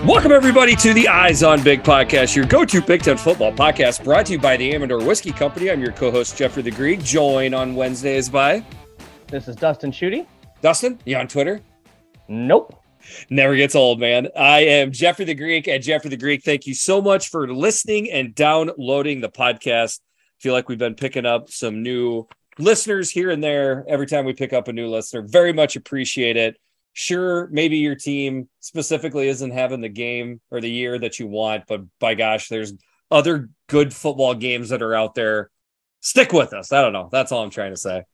Welcome, everybody, to the Eyes on Big Podcast, your go-to Big Ten football podcast brought to you by the Amador Whiskey Company. I'm your co-host, Jeffrey the Greek, joined on Wednesdays by... This is Dustin Schuette. Dustin, you on Twitter? Nope. Never gets old, man. I am Jeffrey the Greek at Jeffrey the Greek. Thank you so much for listening and downloading the podcast. I feel like we've been picking up some new listeners here and there. Every time we pick up a new listener, very much appreciate it. Sure, maybe your team specifically isn't having the game or the year that you want, but by gosh, there's other good football games that are out there. Stick with us. I don't know. That's all I'm trying to say.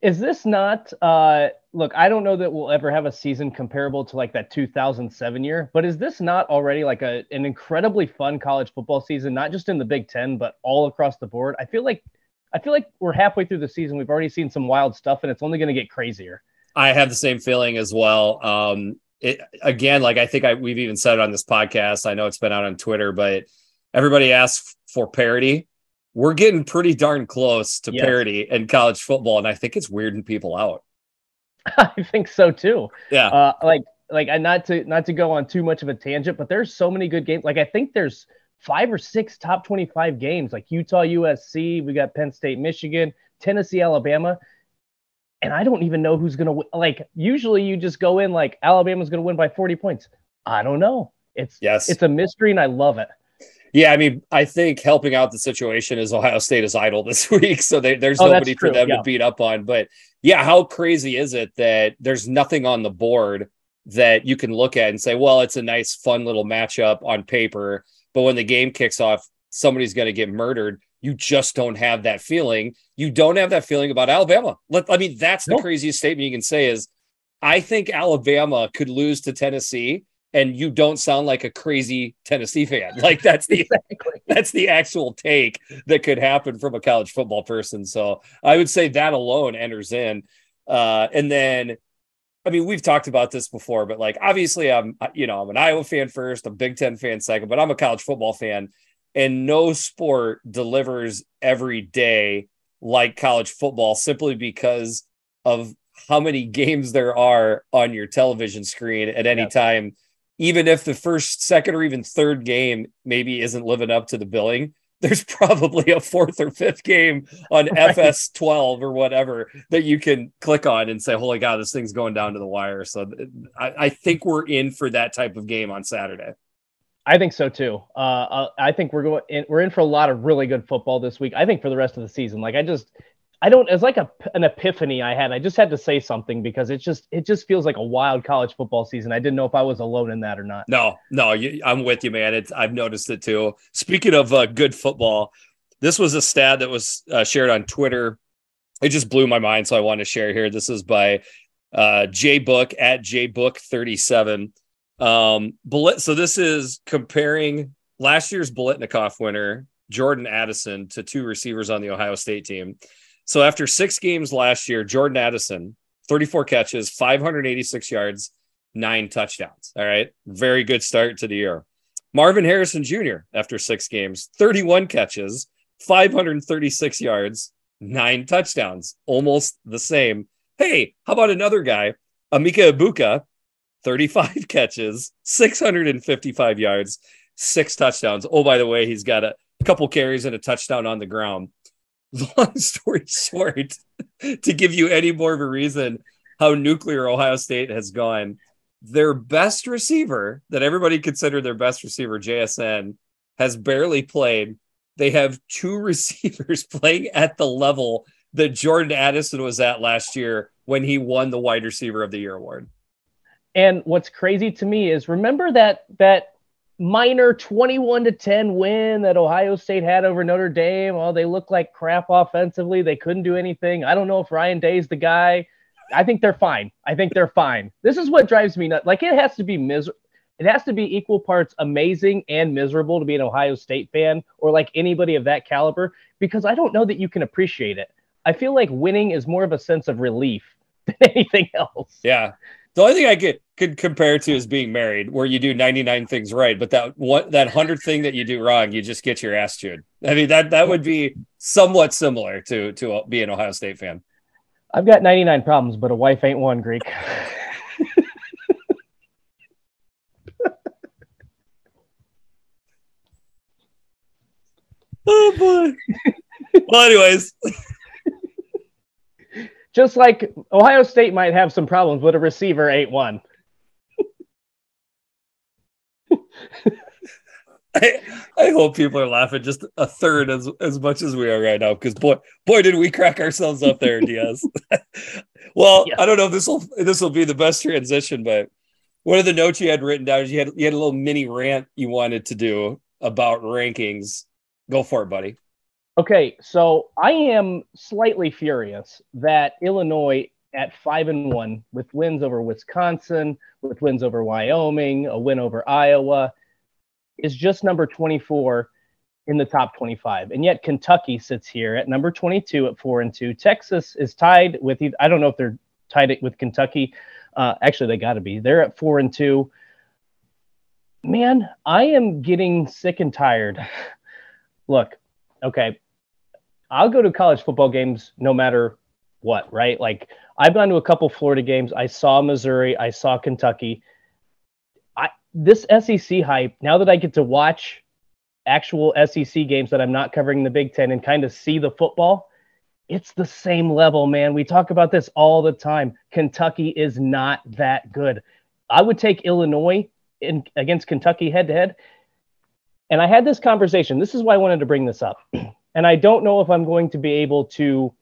Is this not, look, I don't know that we'll ever have a season comparable to like that 2007 year, but is this not already like an incredibly fun college football season, not just in the Big Ten, but all across the board? I feel like we're halfway through the season. We've already seen some wild stuff, and it's only going to get crazier. I have the same feeling as well. We've even said it on this podcast. I know it's been out on Twitter, but everybody asks for parity. We're getting pretty darn close to parity in college football, and I think it's weirding people out. I think so too. Yeah. Not to go on too much of a tangent, but there's so many good games. Like I think there's 5 or 6 top 25 games, like Utah, USC. We got Penn State, Michigan, Tennessee, Alabama, and I don't even know who's gonna win. Like usually you just go in like Alabama's gonna win by 40 points. I don't know. It's a mystery, and I love it. Yeah, I mean, I think helping out the situation is Ohio State is idle this week, so there's nobody for them to beat up on. But, yeah, how crazy is it that there's nothing on the board that you can look at and say, well, it's a nice, fun little matchup on paper, but when the game kicks off, somebody's going to get murdered. You just don't have that feeling. You don't have that feeling about Alabama. That's the craziest statement you can say is, I think Alabama could lose to Tennessee, and you don't sound like a crazy Tennessee fan. Like that's the actual take that could happen from a college football person. So I would say that alone enters in. And then, I mean, we've talked about this before, but like, obviously I'm an Iowa fan first, a Big Ten fan second, but I'm a college football fan, and no sport delivers every day like college football simply because of how many games there are on your television screen at any time. Even if the first, second, or even third game maybe isn't living up to the billing, there's probably a fourth or fifth game on FS12 or whatever that you can click on and say, holy God, this thing's going down to the wire. So I think we're in for that type of game on Saturday. I think so too. I think we're in for a lot of really good football this week. I think for the rest of the season, it's like an epiphany I had. I just had to say something because it just feels like a wild college football season. I didn't know if I was alone in that or not. No, I'm with you, man. I've noticed it too. Speaking of good football, this was a stat that was shared on Twitter. It just blew my mind, so I wanted to share here. This is by J Book at J Book 37. So this is comparing last year's Belitnikoff winner, Jordan Addison, to two receivers on the Ohio State team. So after 6 games last year, Jordan Addison, 34 catches, 586 yards, 9 touchdowns. All right. Very good start to the year. Marvin Harrison Jr., after 6 games, 31 catches, 536 yards, 9 touchdowns. Almost the same. Hey, how about another guy? Amika Ibuka, 35 catches, 655 yards, 6 touchdowns. Oh, by the way, he's got a couple carries and a touchdown on the ground. Long story short, to give you any more of a reason how nuclear Ohio State has gone, their best receiver that everybody considered their best receiver, JSN, has barely played. They have 2 receivers playing at the level that Jordan Addison was at last year when he won the Wide Receiver of the Year award. And what's crazy to me is remember that minor 21-10 win that Ohio State had over Notre Dame. Oh, they looked like crap offensively. They couldn't do anything. I don't know if Ryan Day's the guy. I think they're fine. This is what drives me nuts. Like it has to be miserable. It has to be equal parts amazing and miserable to be an Ohio State fan or like anybody of that caliber, because I don't know that you can appreciate it. I feel like winning is more of a sense of relief than anything else. Yeah. The only thing I could compare to is being married, where you do 99 things right, but that 100 thing that you do wrong, you just get your ass chewed. I mean, that would be somewhat similar to be an Ohio State fan. I've got 99 problems, but a wife ain't one, Greek. Oh, boy. Well, anyways. Just like Ohio State might have some problems, but a receiver ain't one. I hope people are laughing just a third as much as we are right now, because boy, did we crack ourselves up there, Diaz. Well, yeah. I don't know if this will be the best transition, but one of the notes you had written down is you had a little mini rant you wanted to do about rankings. Go for it, buddy. Okay, so I am slightly furious that Illinois at 5-1 with wins over Wisconsin, with wins over Wyoming, a win over Iowa, is just number 24 in the top 25. And yet Kentucky sits here at number 22 at 4-2. Texas is tied with, I don't know if they're tied with Kentucky. Actually, they got to be. They're at 4-2. Man, I am getting sick and tired. Look, okay, I'll go to college football games no matter what, right? Like, I've gone to a couple Florida games. I saw Missouri. I saw Kentucky. This SEC hype, now that I get to watch actual SEC games that I'm not covering in the Big Ten and kind of see the football, it's the same level, man. We talk about this all the time. Kentucky is not that good. I would take Illinois against Kentucky head-to-head. And I had this conversation. This is why I wanted to bring this up. And I don't know if I'm going to be able to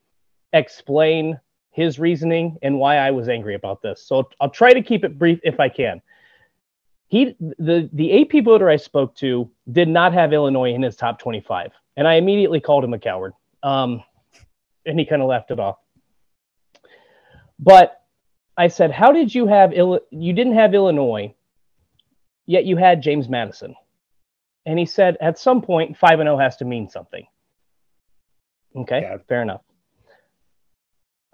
explain his reasoning and why I was angry about this. So I'll try to keep it brief if I can. The AP voter I spoke to did not have Illinois in his top 25. And I immediately called him a coward. And he kind of laughed it off. But I said, how did you have you didn't have Illinois, yet you had James Madison? And he said, at some point, 5-0 has to mean something. Okay, yeah. Fair enough.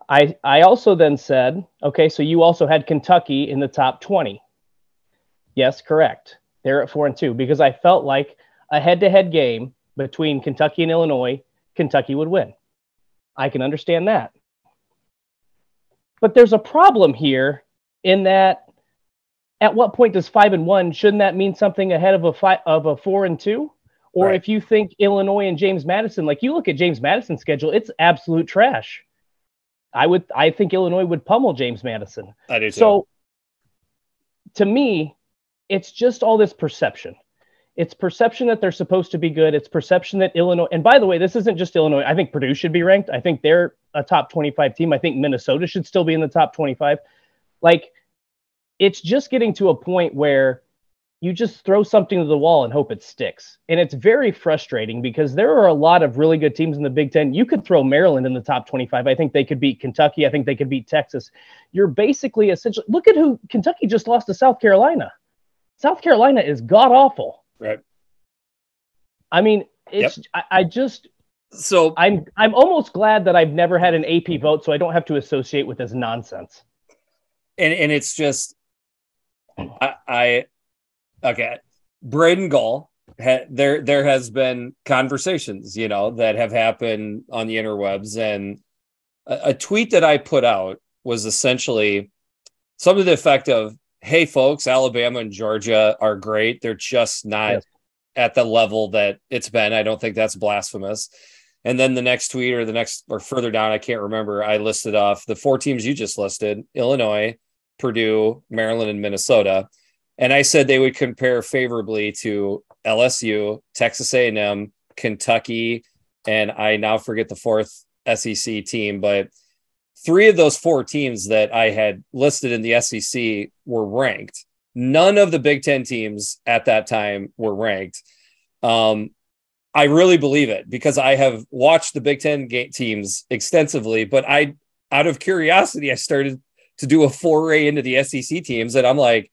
I also then said, okay, so you also had Kentucky in the top 20. Yes, correct. They're at 4-2 because I felt like a head-to-head game between Kentucky and Illinois, Kentucky would win. I can understand that. But there's a problem here in that at what point does 5-1, shouldn't that mean something ahead of a 4-2? Or right. If you think Illinois and James Madison, like you look at James Madison's schedule, it's absolute trash. I think Illinois would pummel James Madison. I do too. So to me, it's just all this perception. It's perception that they're supposed to be good. It's perception that Illinois, and by the way, this isn't just Illinois. I think Purdue should be ranked. I think they're a top 25 team. I think Minnesota should still be in the top 25. Like, it's just getting to a point where you just throw something to the wall and hope it sticks. And it's very frustrating because there are a lot of really good teams in the Big Ten. You could throw Maryland in the top 25. I think they could beat Kentucky. I think they could beat Texas. You're basically essentially – look at who – Kentucky just lost to South Carolina. South Carolina is god-awful. Right. I mean, it's yep. I just – so I'm almost glad that I've never had an AP vote so I don't have to associate with this nonsense. And it's just – okay. Braden Gaul, there has been conversations, you know, that have happened on the interwebs. And a tweet that I put out was essentially something to the effect of, hey, folks, Alabama and Georgia are great. They're just not at the level that it's been. I don't think that's blasphemous. And then the next tweet or further down, I can't remember. I listed off the four teams you just listed, Illinois, Purdue, Maryland, and Minnesota. And I said they would compare favorably to LSU, Texas A&M, Kentucky, and I now forget the fourth SEC team, but three of those four teams that I had listed in the SEC were ranked. None of the Big Ten teams at that time were ranked. I really believe it because I have watched the Big Ten teams extensively, but out of curiosity, I started to do a foray into the SEC teams. And I'm like,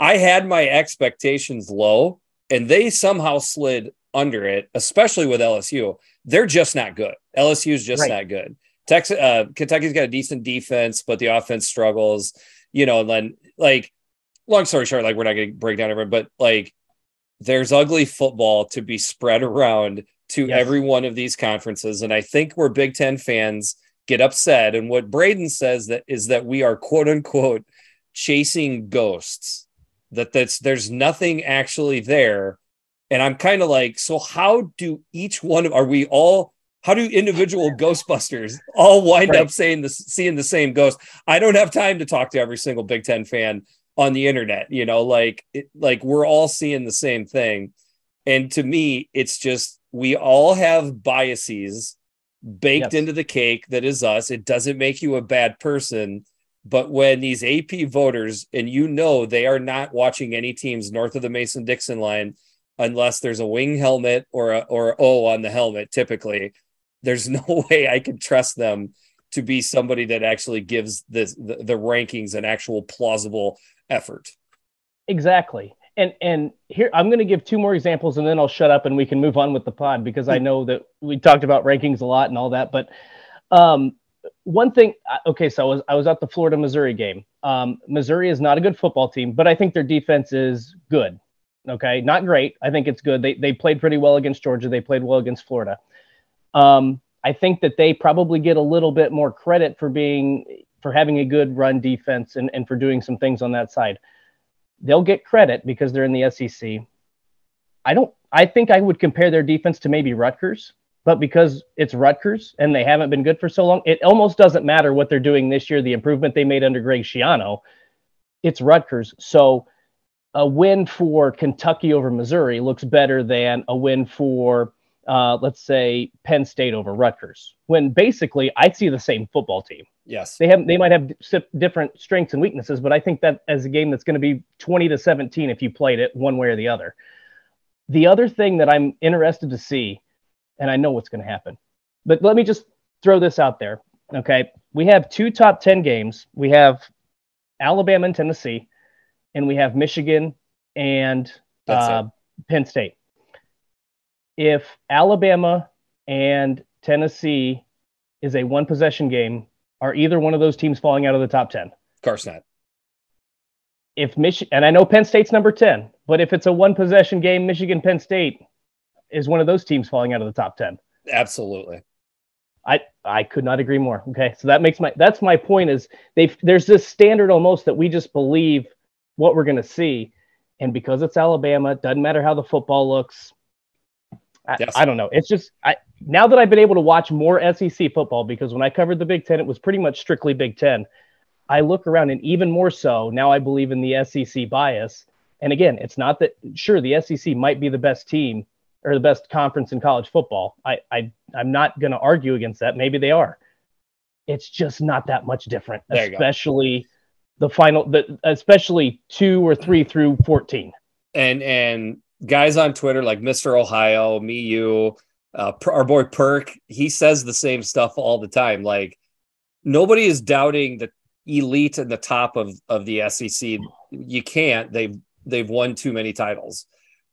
I had my expectations low and they somehow slid under it, especially with LSU. They're just not good. LSU is just not good. Kentucky's got a decent defense, but the offense struggles. you know, and then like, long story short, like we're not going to break down everyone, but like there's ugly football to be spread around to every one of these conferences. And I think where Big Ten fans get upset, and what Braden says that is that we are quote unquote chasing ghosts, that's there's nothing actually there. And I'm kind of like, so how do each one of, are we all, how do individual Ghostbusters all wind up saying this, seeing the same ghost? I don't have time to talk to every single Big Ten fan on the internet, you know, like, it, like we're all seeing the same thing. And to me, it's just, we all have biases baked into the cake that is us. It doesn't make you a bad person. But when these AP voters, and you know, they are not watching any teams north of the Mason-Dixon line, unless there's a wing helmet or a, or O on the helmet, typically, there's no way I can trust them to be somebody that actually gives this, the rankings an actual plausible effort. Exactly. And here, I'm going to give two more examples and then I'll shut up and we can move on with the pod, because I know that we talked about rankings a lot and all that, but one thing, okay, so I was at the Florida-Missouri game. Missouri is not a good football team, but I think their defense is good. Okay, not great. I think it's good. They played pretty well against Georgia. They played well against Florida. I think that they probably get a little bit more credit for having a good run defense and for doing some things on that side. They'll get credit because they're in the SEC. I think I would compare their defense to maybe Rutgers, but because it's Rutgers and they haven't been good for so long, it almost doesn't matter what they're doing this year, the improvement they made under Greg Schiano. It's Rutgers. So a win for Kentucky over Missouri looks better than a win for, let's say, Penn State over Rutgers, when basically I see the same football team. Yes. They might have different strengths and weaknesses, but I think that as a game that's going to be 20-17 if you played it one way or the other. The other thing that I'm interested to see, and I know what's going to happen, but let me just throw this out there, okay? We have two top 10 games. We have Alabama and Tennessee, and we have Michigan and Penn State. If Alabama and Tennessee is a one-possession game, are either one of those teams falling out of the top 10? Of course not. And I know Penn State's number 10, but if it's a one-possession game, Michigan-Penn State is one of those teams falling out of the top 10. Absolutely. I could not agree more. Okay, so that's my point is there's this standard almost that we just believe – what we're going to see. And because it's Alabama, it doesn't matter how the football looks. I don't know. It's just, now that I've been able to watch more SEC football, because when I covered the Big Ten, it was pretty much strictly Big Ten. I look around and even more so now I believe in the SEC bias. And again, it's not that sure the SEC might be the best team or the best conference in college football. I'm not going to argue against that. Maybe they are. It's just not that much different, especially the final, especially 2 or 3 through 14. And guys on Twitter like Mr. Ohio, me, you, our boy Perk, he says the same stuff all the time. Like nobody is doubting the elite and the top of the SEC. You can't. They've won too many titles.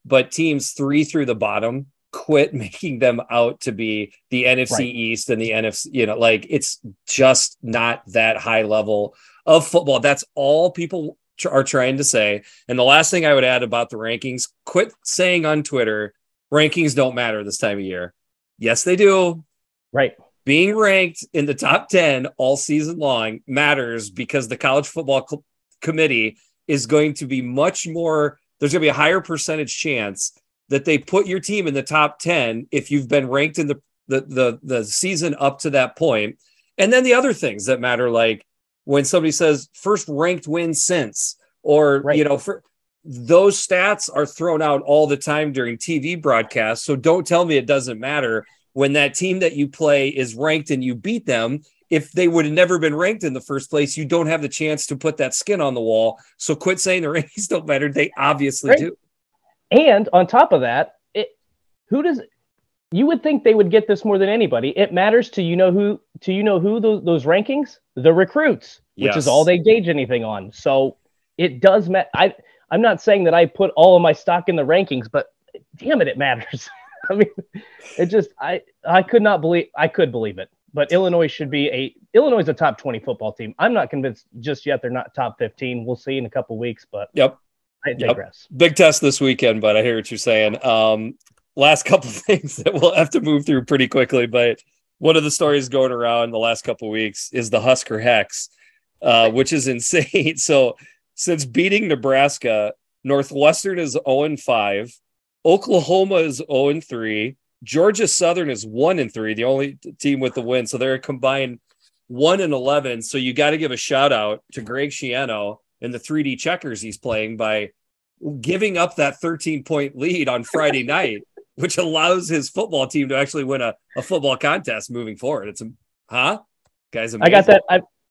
But teams 3 through the bottom, quit making them out to be the NFC East and the NFC. You know, like it's just not that high level of football. That's all people are trying to say. And the last thing I would add about the rankings, quit saying on Twitter, rankings don't matter this time of year. Yes, they do. Right. Being ranked in the top 10 all season long matters because the college football committee is going to be much more, there's going to be a higher percentage chance that they put your team in the top 10 if you've been ranked in the season up to that point. And then the other things that matter, like, when somebody says first ranked win since, or, you know, those stats are thrown out all the time during TV broadcasts. So don't tell me it doesn't matter when that team that you play is ranked and you beat them. If they would have never been ranked in the first place, you don't have the chance to put that skin on the wall. So quit saying the rankings don't matter. They obviously do. And on top of that, you would think they would get this more than anybody. It matters to those rankings, the recruits, which is all they gauge anything on. So it does matter. I'm not saying that I put all of my stock in the rankings, but damn it matters. I mean, it just I could believe it. But Illinois should be Illinois is a top 20 football team. I'm not convinced just yet they're not top 15. We'll see in a couple of weeks, but I digress. Big test this weekend, but I hear what you're saying. Last couple of things that we'll have to move through pretty quickly, but one of the stories going around the last couple of weeks is the Husker Hex, which is insane. So since beating Nebraska, Northwestern is 0-5, Oklahoma is 0-3, Georgia Southern is 1-3, the only team with the win. So they're a combined 1-11. So you got to give a shout out to Greg Schiano and the 3D checkers he's playing by giving up that 13-point lead on Friday night, which allows his football team to actually win a football contest moving forward. It's guys, amazing. I got that.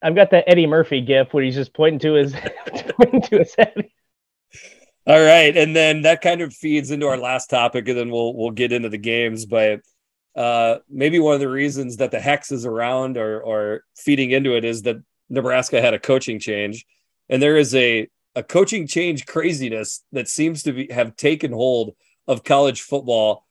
I've got that Eddie Murphy gif where he's just pointing to his pointing to his head. All right, and then that kind of feeds into our last topic, and then we'll get into the games. But maybe one of the reasons that the Hex is around or feeding into it is that Nebraska had a coaching change, and there is a coaching change craziness that seems to have taken hold of college football.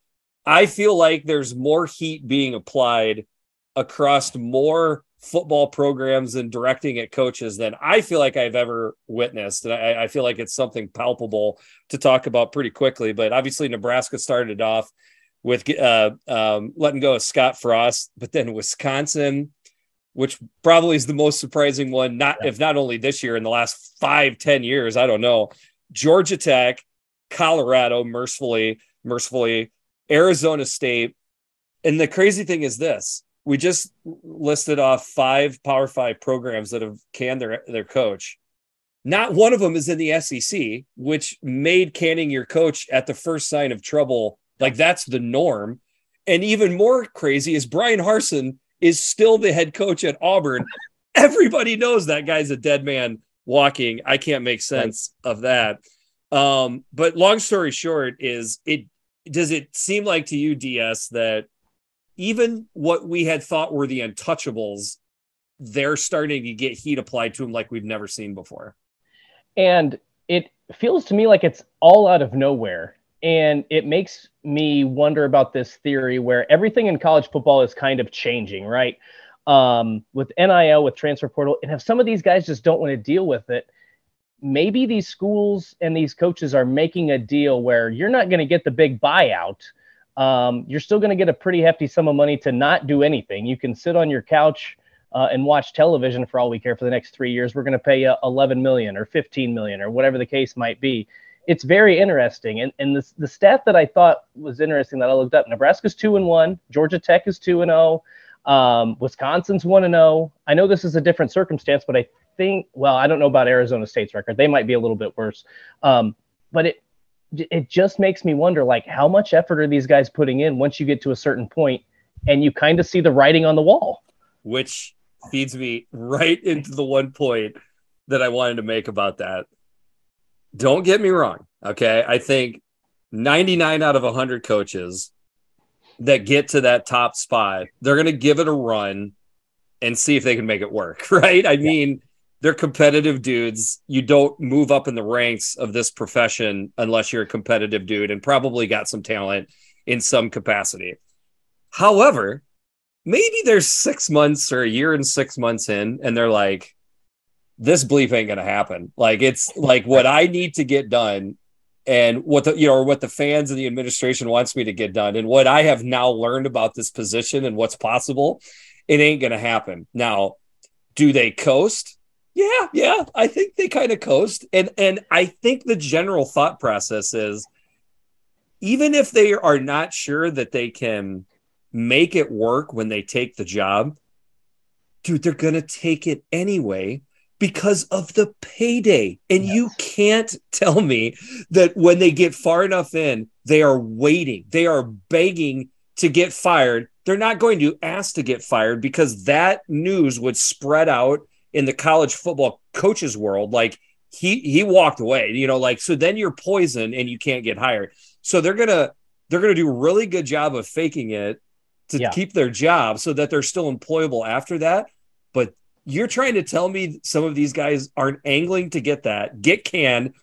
I feel like there's more heat being applied across more football programs and directing at coaches than I feel like I've ever witnessed. And I feel like it's something palpable to talk about pretty quickly, but obviously Nebraska started off with letting go of Scott Frost, but then Wisconsin, which probably is the most surprising one, if not only this year, in the last 5-10 years, I don't know, Georgia Tech, Colorado, mercifully, Arizona State. And the crazy thing is this: we just listed off 5 Power 5 programs that have canned their coach. Not one of them is in the SEC, which made canning your coach at the first sign of trouble, like, that's the norm. And even more crazy is Brian Harsin is still the head coach at Auburn. Everybody knows that guy's a dead man walking. I can't make sense of that. But long story short is, does it seem like to you, DS, that even what we had thought were the untouchables, they're starting to get heat applied to them like we've never seen before? And it feels to me like it's all out of nowhere. And it makes me wonder about this theory where everything in college football is kind of changing, right? With NIL, with transfer portal, and if some of these guys just don't want to deal with it, maybe these schools and these coaches are making a deal where you're not going to get the big buyout. You're still going to get a pretty hefty sum of money to not do anything. You can sit on your couch and watch television for all we care for the next 3 years. We're going to pay you $11 million or $15 million or whatever the case might be. It's very interesting. And the stat that I thought was interesting that I looked up, Nebraska's 2-1, Georgia Tech is 2-0, Wisconsin's 1-0. I know this is a different circumstance, but I think, well, I don't know about Arizona State's record. They might be a little bit worse. But it just makes me wonder, like, how much effort are these guys putting in once you get to a certain point and you kind of see the writing on the wall? Which feeds me right into the one point that I wanted to make about that. Don't get me wrong, okay? I think 99 out of 100 coaches that get to that top spot, they're going to give it a run and see if they can make it work, right? I mean, they're competitive dudes. You don't move up in the ranks of this profession unless you're a competitive dude and probably got some talent in some capacity. However, maybe there's 6 months or a year and 6 months in, and they're like, this bleep ain't going to happen. Like, it's like what I need to get done and what the, you know, or what the fans and the administration wants me to get done and what I have now learned about this position and what's possible, it ain't going to happen. Now, do they coast? Yeah, I think they kind of coast. And I think the general thought process is, even if they are not sure that they can make it work when they take the job, dude, they're going to take it anyway because of the payday. And you can't tell me that when they get far enough in, they are waiting. They are begging to get fired. They're not going to ask to get fired because that news would spread out in the college football coaches world, like he walked away, you know, like, so then you're poisoned and you can't get hired. So they're going to do a really good job of faking it to keep their job so that they're still employable after that. But you're trying to tell me some of these guys aren't angling to get that, get canned,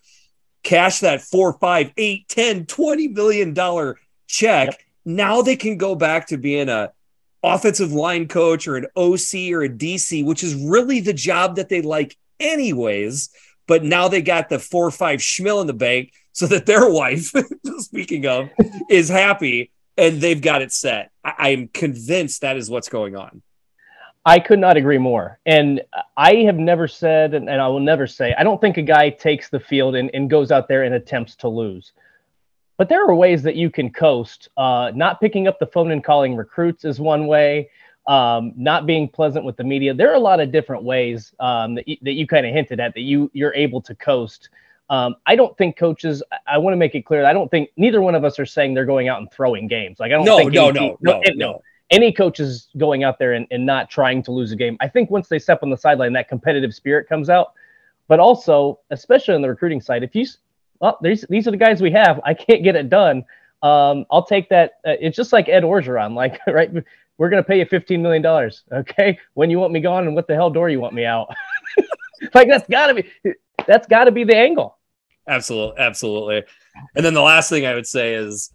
cash that 4, 5, 8, 10, $20 million check. Now they can go back to being a offensive line coach or an OC or a DC, which is really the job that they like anyways. But now they got the 4 or 5 schmill in the bank so that their wife, speaking of, is happy and they've got it set. I'm convinced that is what's going on. I could not agree more. And I have never said, and I will never say, I don't think a guy takes the field and goes out there and attempts to lose. But there are ways that you can coast. Not picking up the phone and calling recruits is one way. Not being pleasant with the media. There are a lot of different ways that you kind of hinted at that you're able to coast. I don't think coaches, I want to make it clear, I don't think neither one of us are saying they're going out and throwing games. Like I don't think any coach is going out there and not trying to lose a game. I think once they step on the sideline, that competitive spirit comes out. But also, especially on the recruiting side, these are the guys we have. I can't get it done. I'll take that. It's just like Ed Orgeron, like, right? We're going to pay you $15 million. Okay. When you want me gone and what the hell door you want me out? Like that's gotta be the angle. Absolutely. And then the last thing I would say is,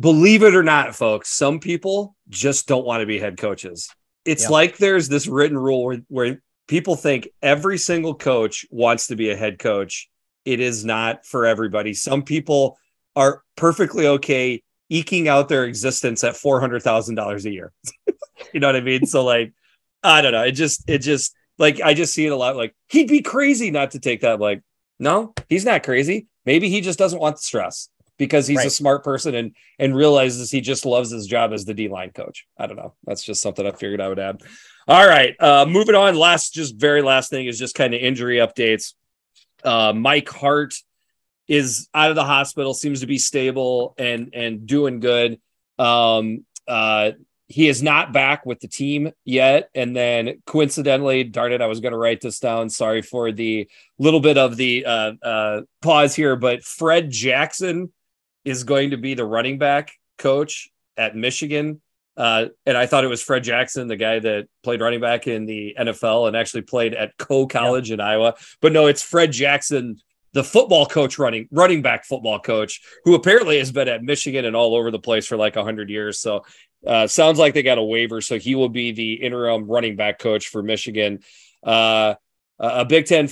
believe it or not, folks, some people just don't want to be head coaches. It's like there's this written rule where people think every single coach wants to be a head coach. It is not for everybody. Some people are perfectly okay eking out their existence at $400,000 a year. You know what I mean? So like, I don't know. It just like, I just see it a lot. Like, he'd be crazy not to take that. I'm like, no, he's not crazy. Maybe he just doesn't want the stress because he's a smart person and realizes he just loves his job as the D-line coach. I don't know. That's just something I figured I would add. All right. Moving on. Very last thing is just kind of injury updates. Mike Hart is out of the hospital, seems to be stable and doing good. He is not back with the team yet. And then coincidentally, darn it, I was going to write this down. Sorry for the little bit of the pause here, but Fred Jackson is going to be the running back coach at Michigan. And I thought it was Fred Jackson, the guy that played running back in the NFL and actually played at Coe College in Iowa. But no, it's Fred Jackson, the football coach, running back football coach, who apparently has been at Michigan and all over the place for like 100 years. So sounds like they got a waiver. So he will be the interim running back coach for Michigan. A Big Ten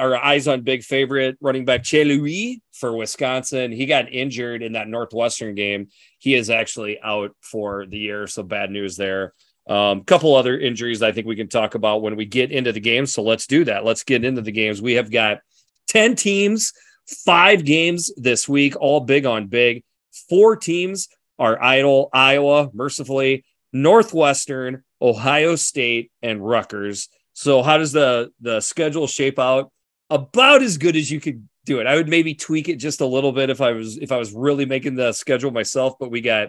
or eyes on big favorite running back Chelui for Wisconsin. He got injured in that Northwestern game. He is actually out for the year. So bad news there. Couple other injuries I think we can talk about when we get into the game. So let's do that. Let's get into the games. We have got 10 teams, 5 games this week, all big on big. 4 teams are idle: Iowa, mercifully, Northwestern, Ohio State, and Rutgers. So how does the schedule shape out? About as good as you could do it. I would maybe tweak it just a little bit if I was really making the schedule myself, but we got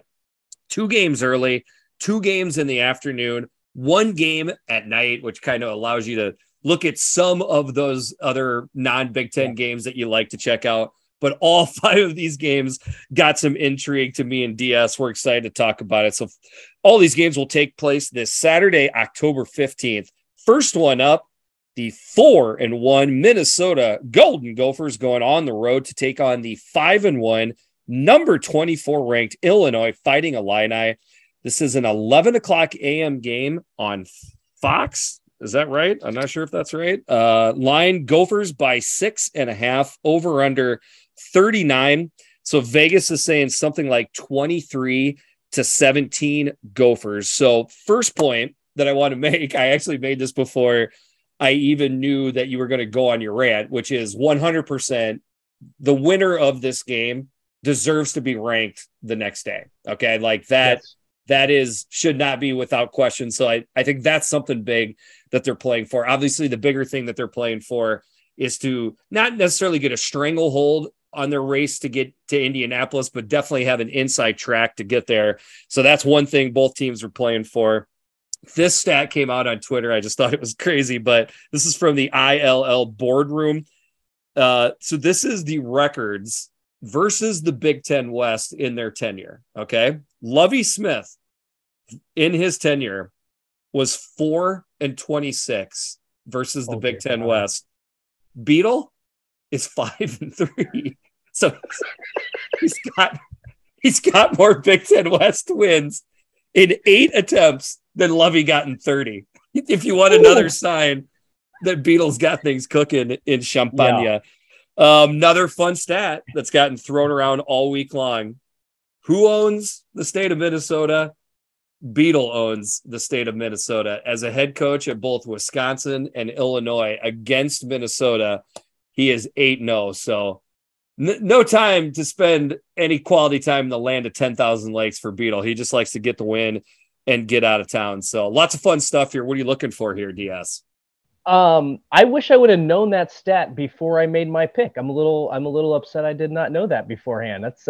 2 games early, 2 games in the afternoon, 1 game at night, which kind of allows you to look at some of those other non-Big Ten games that you like to check out. But all 5 of these games got some intrigue to me and DS. We're excited to talk about it. So all these games will take place this Saturday, October 15th. First one up, the 4-1 Minnesota Golden Gophers going on the road to take on the 5-1 number 24 ranked Illinois Fighting Illini. This is an 11 o'clock a.m. game on Fox. Is that right? I'm not sure if that's right. Line Gophers by 6.5, over under 39. So Vegas is saying something like 23-17 Gophers. So first point that I want to make, I actually made this before I even knew that you were going to go on your rant, which is 100% the winner of this game deserves to be ranked the next day. Okay. Like that, that is, should not be without question. So I think that's something big that they're playing for. Obviously the bigger thing that they're playing for is to not necessarily get a stranglehold on their race to get to Indianapolis, but definitely have an inside track to get there. So that's one thing both teams are playing for. This stat came out on Twitter. I just thought it was crazy, but this is from the ILL boardroom. So this is the records versus the Big Ten West in their tenure. Okay. Lovie Smith in his tenure was 4-26 versus the Big Ten West. Beetle is 5-3. So he's got more Big Ten West wins in 8 attempts than Lovey got in 30. If you want another sign that Beatles got things cooking in Champagne. Yeah. Another fun stat that's gotten thrown around all week long. Who owns the state of Minnesota? Beetle owns the state of Minnesota as a head coach at both Wisconsin and Illinois. Against Minnesota, he is 8-0. So no time to spend any quality time in the land of 10,000 lakes for Beetle. He just likes to get the win and get out of town. So lots of fun stuff here. What are you looking for here, DS? I wish I would have known that stat before I made my pick. I'm a little upset I did not know that beforehand. That's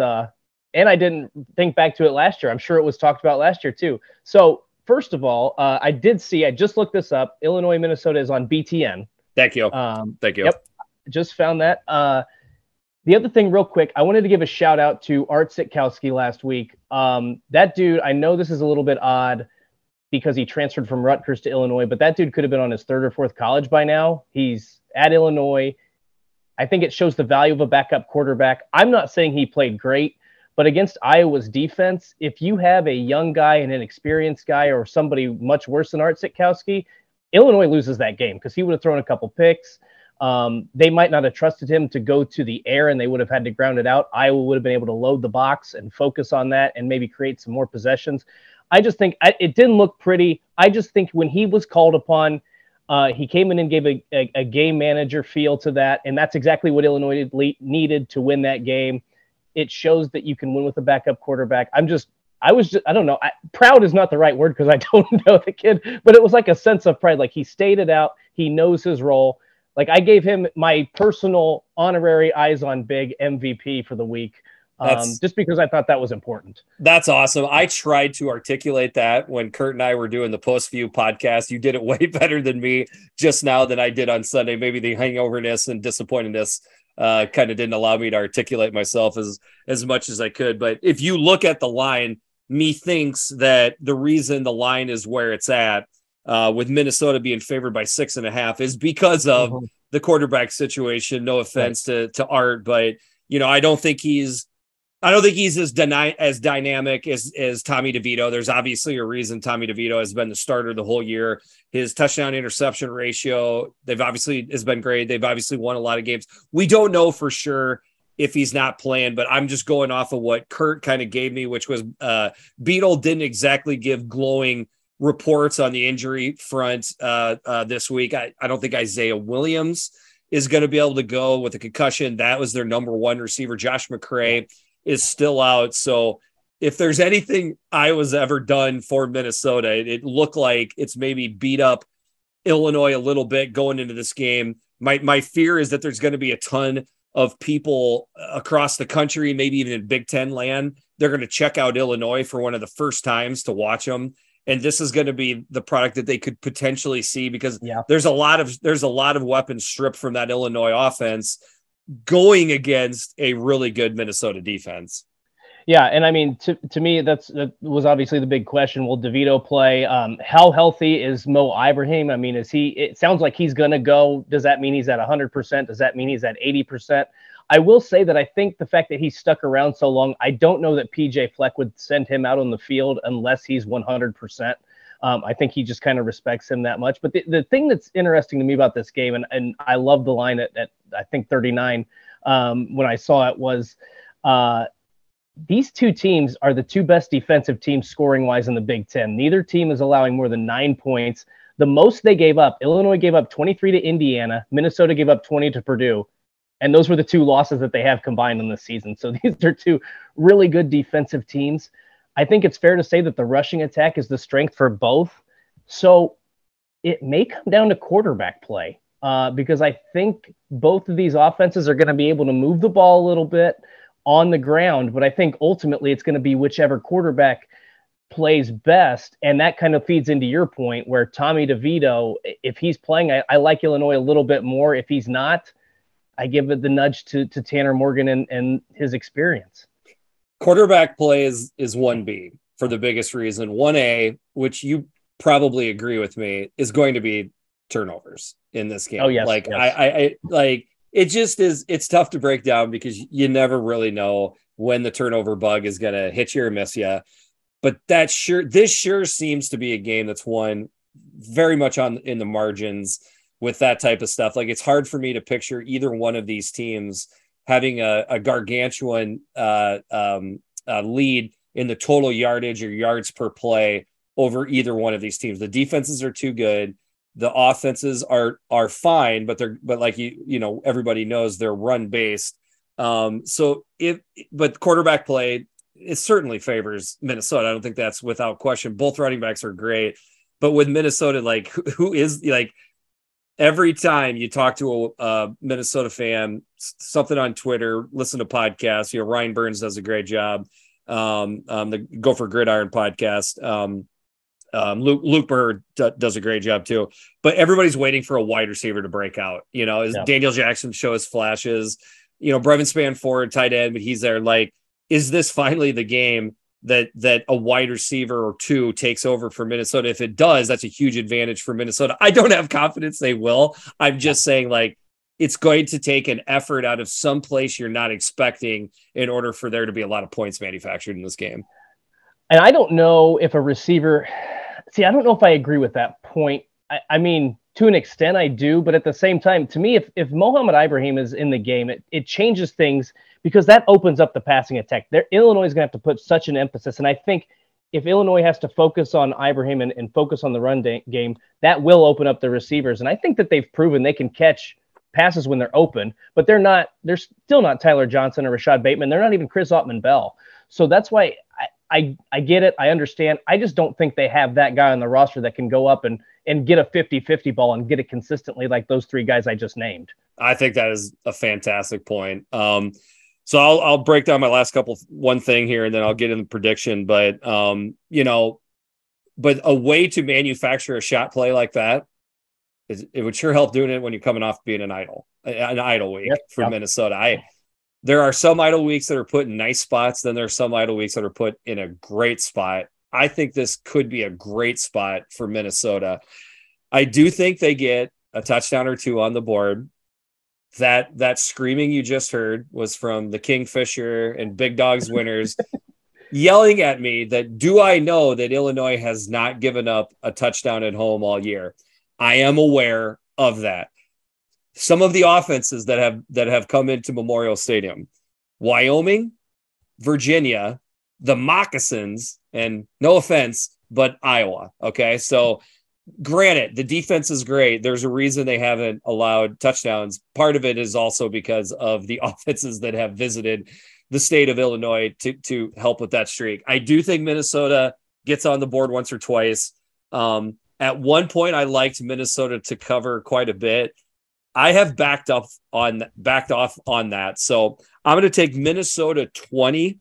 and I didn't think back to it last year. I'm sure it was talked about last year too. So first of all, I just looked this up. Illinois, Minnesota is on BTN. Thank you. Yep, just found that. The other thing real quick, I wanted to give a shout out to Art Sitkowski last week. That dude, I know this is a little bit odd because he transferred from Rutgers to Illinois, but that dude could have been on his third or fourth college by now. He's at Illinois. I think it shows the value of a backup quarterback. I'm not saying he played great, but against Iowa's defense, if you have a young guy, an inexperienced guy, or somebody much worse than Art Sitkowski, Illinois loses that game because he would have thrown a couple picks. They might not have trusted him to go to the air, and they would have had to ground it out. Iowa would have been able to load the box and focus on that and maybe create some more possessions. I just think it didn't look pretty. I just think when he was called upon, he came in and gave a game manager feel to that, and that's exactly what Illinois needed to win that game. It shows that you can win with a backup quarterback. I don't know. Proud is not the right word because I don't know the kid, but it was like a sense of pride. Like he stayed it out. He knows his role. Like I gave him my personal honorary Eyes on Big MVP for the week. Just because I thought that was important. That's awesome. I tried to articulate that when Kurt and I were doing the Post View podcast. You did it way better than me just now than I did on Sunday. Maybe the hangoverness and disappointedness kind of didn't allow me to articulate myself as much as I could. But if you look at the line, methinks that the reason the line is where it's at with Minnesota being favored by 6.5 is because of the quarterback situation. No offense to Art, but you know, I don't think he's as dynamic as Tommy DeVito. There's obviously a reason Tommy DeVito has been the starter the whole year. His touchdown interception ratio, has been great. They've obviously won a lot of games. We don't know for sure if he's not playing, but I'm just going off of what Kurt kind of gave me, which was Beetle didn't exactly give glowing reports on the injury front this week. I don't think Isaiah Williams is going to be able to go with a concussion. That was their number one receiver. Josh McCray is still out. So if there's anything Iowa's ever done for Minnesota, it looked like it's maybe beat up Illinois a little bit going into this game. My fear is that there's going to be a ton of people across the country, maybe even in Big Ten land. They're going to check out Illinois for one of the first times to watch them. And this is going to be the product that they could potentially see because there's a lot of weapons stripped from that Illinois offense going against a really good Minnesota defense. Yeah. And I mean, to me, that was obviously the big question. Will DeVito play? How healthy is Mo Ibrahim? I mean, it sounds like he's going to go. Does that mean he's at 100%? Does that mean he's at 80%? I will say that I think the fact that he stuck around so long, I don't know that PJ Fleck would send him out on the field unless he's 100%. I think he just kind of respects him that much. But the thing that's interesting to me about this game, and I love the line at I think 39 when I saw it, was these two teams are the two best defensive teams scoring-wise in the Big Ten. Neither team is allowing more than 9 points. The most they gave up, Illinois gave up 23 to Indiana. Minnesota gave up 20 to Purdue. And those were the two losses that they have combined in this season. So these are two really good defensive teams. I think it's fair to say that the rushing attack is the strength for both. So it may come down to quarterback play because I think both of these offenses are going to be able to move the ball a little bit on the ground. But I think ultimately it's going to be whichever quarterback plays best. And that kind of feeds into your point where Tommy DeVito, if he's playing, I like Illinois a little bit more. If he's not, I give it the nudge to Tanner Morgan and his experience. Quarterback play is 1B for the biggest reason. 1A, which you probably agree with me, is going to be turnovers in this game. Oh, yes. I like it just is. It's tough to break down because you never really know when the turnover bug is going to hit you or miss you. But that sure seems to be a game that's won very much in the margins with that type of stuff. Like, it's hard for me to picture either one of these teams having a gargantuan lead in the total yardage or yards per play over either one of these teams. The defenses are too good. The offenses are fine, but like everybody knows they're run based. But quarterback play, it certainly favors Minnesota. I don't think that's without question. Both running backs are great, but with Minnesota, like who is like every time you talk to a Minnesota fan, something on Twitter, listen to podcasts, Ryan Burns does a great job. The Gopher Gridiron podcast, Luke Bird does a great job too, but everybody's waiting for a wide receiver to break out. Daniel Jackson show his flashes, Brevin Spanford, tight end, but he's there. Like, is this finally the game that a wide receiver or two takes over for Minnesota? If it does, that's a huge advantage for Minnesota. I don't have confidence they will. I'm just saying, like, it's going to take an effort out of some place you're not expecting in order for there to be a lot of points manufactured in this game. And I don't know if a receiver – see, I don't know if I agree with that point. I mean, to an extent I do, but at the same time, to me, if Mohamed Ibrahim is in the game, it changes things because that opens up the passing attack. Illinois is going to have to put such an emphasis, and I think if Illinois has to focus on Ibrahim and focus on the run game, that will open up the receivers. And I think that they've proven they can catch passes when they're open, but they're still not Tyler Johnson or Rashad Bateman. They're not even Chris Autman-Bell. So that's why I get it. I understand. I just don't think they have that guy on the roster that can go up and get a 50-50 ball and get it consistently like those three guys I just named. I think that is a fantastic point. So I'll break down my last one thing here, and then I'll get in the prediction. But, but a way to manufacture a shot play like that is it would sure help doing it when you're coming off being an idle week for Minnesota. There are some idle weeks that are put in nice spots. Then there are some idle weeks that are put in a great spot. I think this could be a great spot for Minnesota. I do think they get a touchdown or two on the board. That screaming you just heard was from the Kingfisher and Big Dogs winners yelling at me that do I know that Illinois has not given up a touchdown at home all year. I am aware of that. Some of the offenses that have come into Memorial Stadium, Wyoming, Virginia, the Moccasins, and no offense, but Iowa. Okay. So granted, the defense is great. There's a reason they haven't allowed touchdowns. Part of it is also because of the offenses that have visited the state of Illinois to help with that streak. I do think Minnesota gets on the board once or twice. At one point, I liked Minnesota to cover quite a bit. I have backed off on that. So I'm going to take Minnesota 20,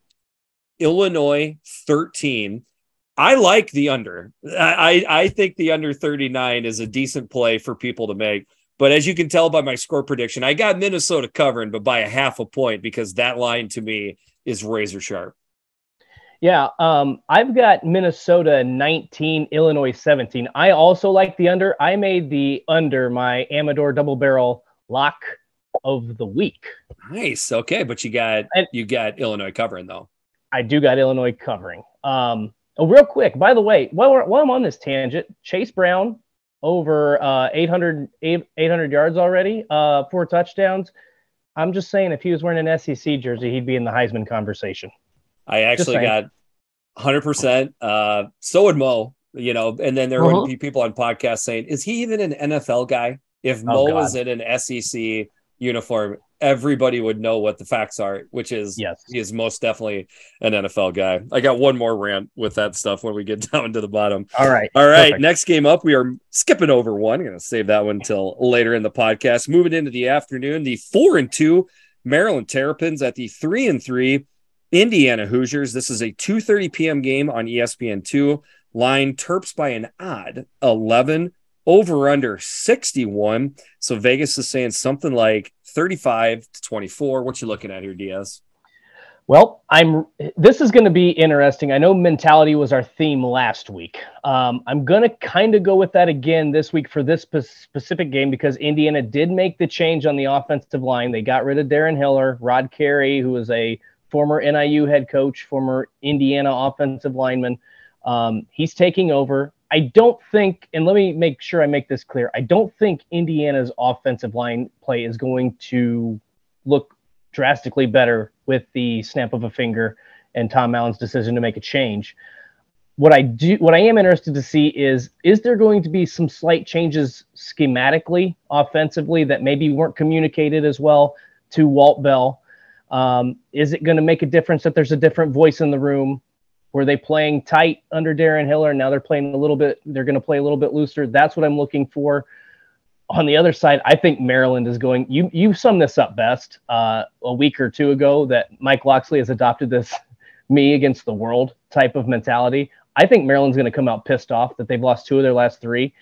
Illinois 13. I like the under. I think the under 39 is a decent play for people to make. But as you can tell by my score prediction, I got Minnesota covering, but by a half a point, because that line to me is razor sharp. Yeah, I've got Minnesota 19, Illinois 17. I also like the under. I made the under my Amador double barrel lock of the week. Nice. Okay, but you got Illinois covering though. I do got Illinois covering. Real quick, by the way, while I'm on this tangent, Chase Brown over 800 yards already, 4 touchdowns. I'm just saying, if he was wearing an SEC jersey, he'd be in the Heisman conversation. I actually got 100%. So would Mo, and then there would be people on podcasts saying, is he even an NFL guy? If Mo was in an SEC uniform, everybody would know what the facts are, which is he is most definitely an NFL guy. I got one more rant with that stuff when we get down to the bottom. All right. Perfect. Next game up, we are skipping over one. I'm going to save that one until later in the podcast. Moving into the afternoon, the 4-2 Maryland Terrapins at the 3-3. Indiana Hoosiers. This is a 2:30 p.m. game on ESPN2. Line Terps by an odd 11, over under 61. So Vegas is saying something like 35-24. What you looking at here, Diaz? Well, this is going to be interesting. I know mentality was our theme last week. I'm going to kind of go with that again this week for this specific game, because Indiana did make the change on the offensive line. They got rid of Darren Hiller, Rod Carey, who was a former NIU head coach, former Indiana offensive lineman. He's taking over. I don't think, and let me make sure I make this clear, I don't think Indiana's offensive line play is going to look drastically better with the snap of a finger and Tom Allen's decision to make a change. What I am interested to see is there going to be some slight changes schematically, offensively, that maybe weren't communicated as well to Walt Bell? Is it going to make a difference that there's a different voice in the room? Were they playing tight under Darren Hiller? Now they're playing a little bit. They're going to play a little bit looser. That's what I'm looking for. On the other side, I think Maryland is going. You summed this up best a week or two ago that Mike Loxley has adopted this me against the world type of mentality. I think Maryland's going to come out pissed off that they've lost two of their last three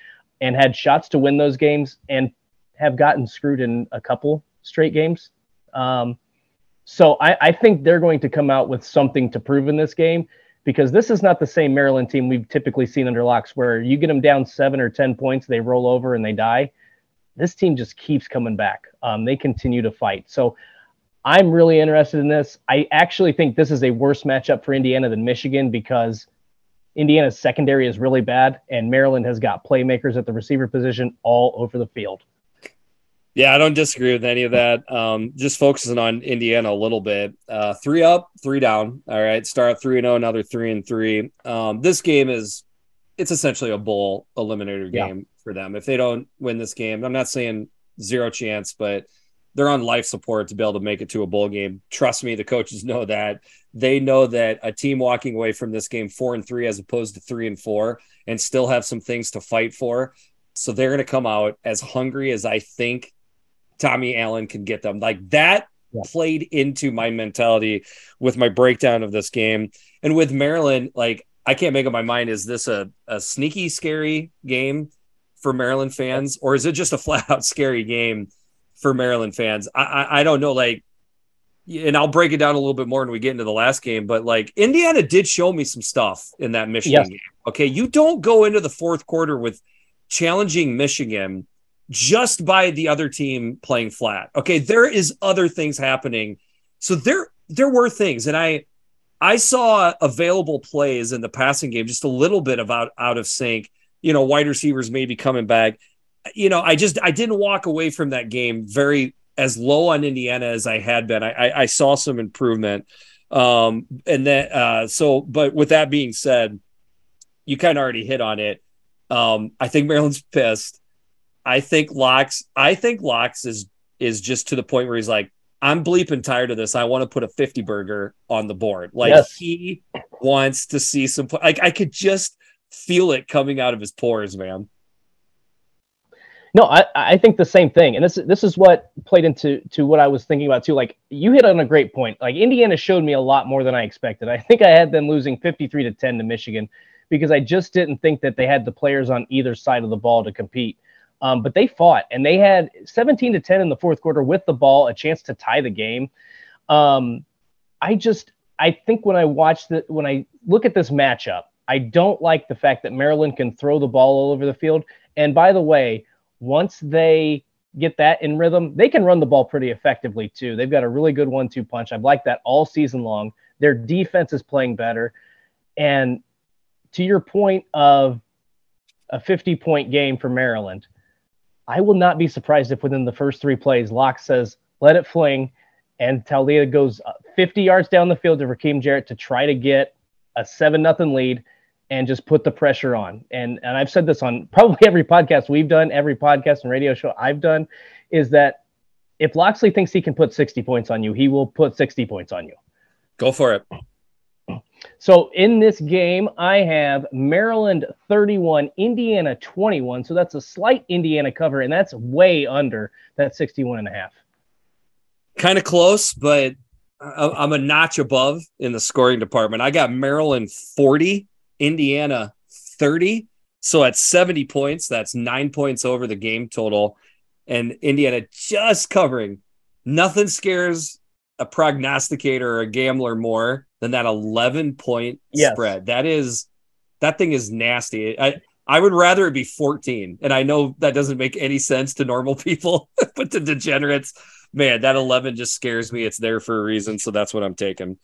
and had shots to win those games and have gotten screwed in a couple straight games. So I think they're going to come out with something to prove in this game. Because this is not the same Maryland team we've typically seen under Lox, where you get them down 7 or 10 points, they roll over and they die. This team just keeps coming back. They continue to fight. So I'm really interested in this. I actually think this is a worse matchup for Indiana than Michigan because Indiana's secondary is really bad, and Maryland has got playmakers at the receiver position all over the field. Yeah, I don't disagree with any of that. Just focusing on Indiana a little bit. 3 up, 3 down. All right, start 3-0, another 3-3. This game it's essentially a bowl eliminator game for them. If they don't win this game, I'm not saying zero chance, but they're on life support to be able to make it to a bowl game. Trust me, the coaches know that. They know that a team walking away from this game 4-3 as opposed to 3-4 and still have some things to fight for. So they're going to come out as hungry as I think Tommy Allen can get them. Like that played into my mentality with my breakdown of this game. And with Maryland, like I can't make up my mind. Is this a sneaky, scary game for Maryland fans? Or is it just a flat out scary game for Maryland fans? I don't know. Like, and I'll break it down a little bit more when we get into the last game, but like Indiana did show me some stuff in that Michigan game. Okay. You don't go into the fourth quarter with challenging Michigan just by the other team playing flat. Okay, there is other things happening. So there were things, and I saw available plays in the passing game just a little bit about out of sync. You know, wide receivers maybe coming back. You know, I didn't walk away from that game very as low on Indiana as I had been. I saw some improvement. But with that being said, you kind of already hit on it. I think Maryland's pissed. I think Lox is just to the point where he's like, I'm bleeping tired of this. I want to put a 50 burger on the board. Like he wants to see some, like I could just feel it coming out of his pores, man. No, I think the same thing. And this is what played into what I was thinking about too. Like you hit on a great point. Like Indiana showed me a lot more than I expected. I think I had them losing 53-10 to Michigan because I just didn't think that they had the players on either side of the ball to compete. But they fought, and they had 17-10 in the fourth quarter with the ball, a chance to tie the game. I think when I look at this matchup, I don't like the fact that Maryland can throw the ball all over the field. And by the way, once they get that in rhythm, they can run the ball pretty effectively too. They've got a really good 1-2 punch. I've liked that all season long. Their defense is playing better. And to your point of a 50-point game for Maryland, I will not be surprised if within the first 3 plays, Locke says, let it fling, and Talia goes 50 yards down the field to Rakeem Jarrett to try to get a 7-0 lead and just put the pressure on. And I've said this on probably every podcast we've done, every podcast and radio show I've done, is that if Loxley thinks he can put 60 points on you, he will put 60 points on you. Go for it. So in this game, I have Maryland 31, Indiana 21. So that's a slight Indiana cover, and that's way under that 61.5. Kind of close, but I'm a notch above in the scoring department. I got Maryland 40, Indiana 30. So at 70 points, that's 9 points over the game total. And Indiana just covering. Nothing scares a prognosticator or a gambler more than that 11-point spread. That thing is nasty. I, I would rather it be 14. And I know that doesn't make any sense to normal people, but to degenerates, man, that 11 just scares me. It's there for a reason. So that's what I'm taking.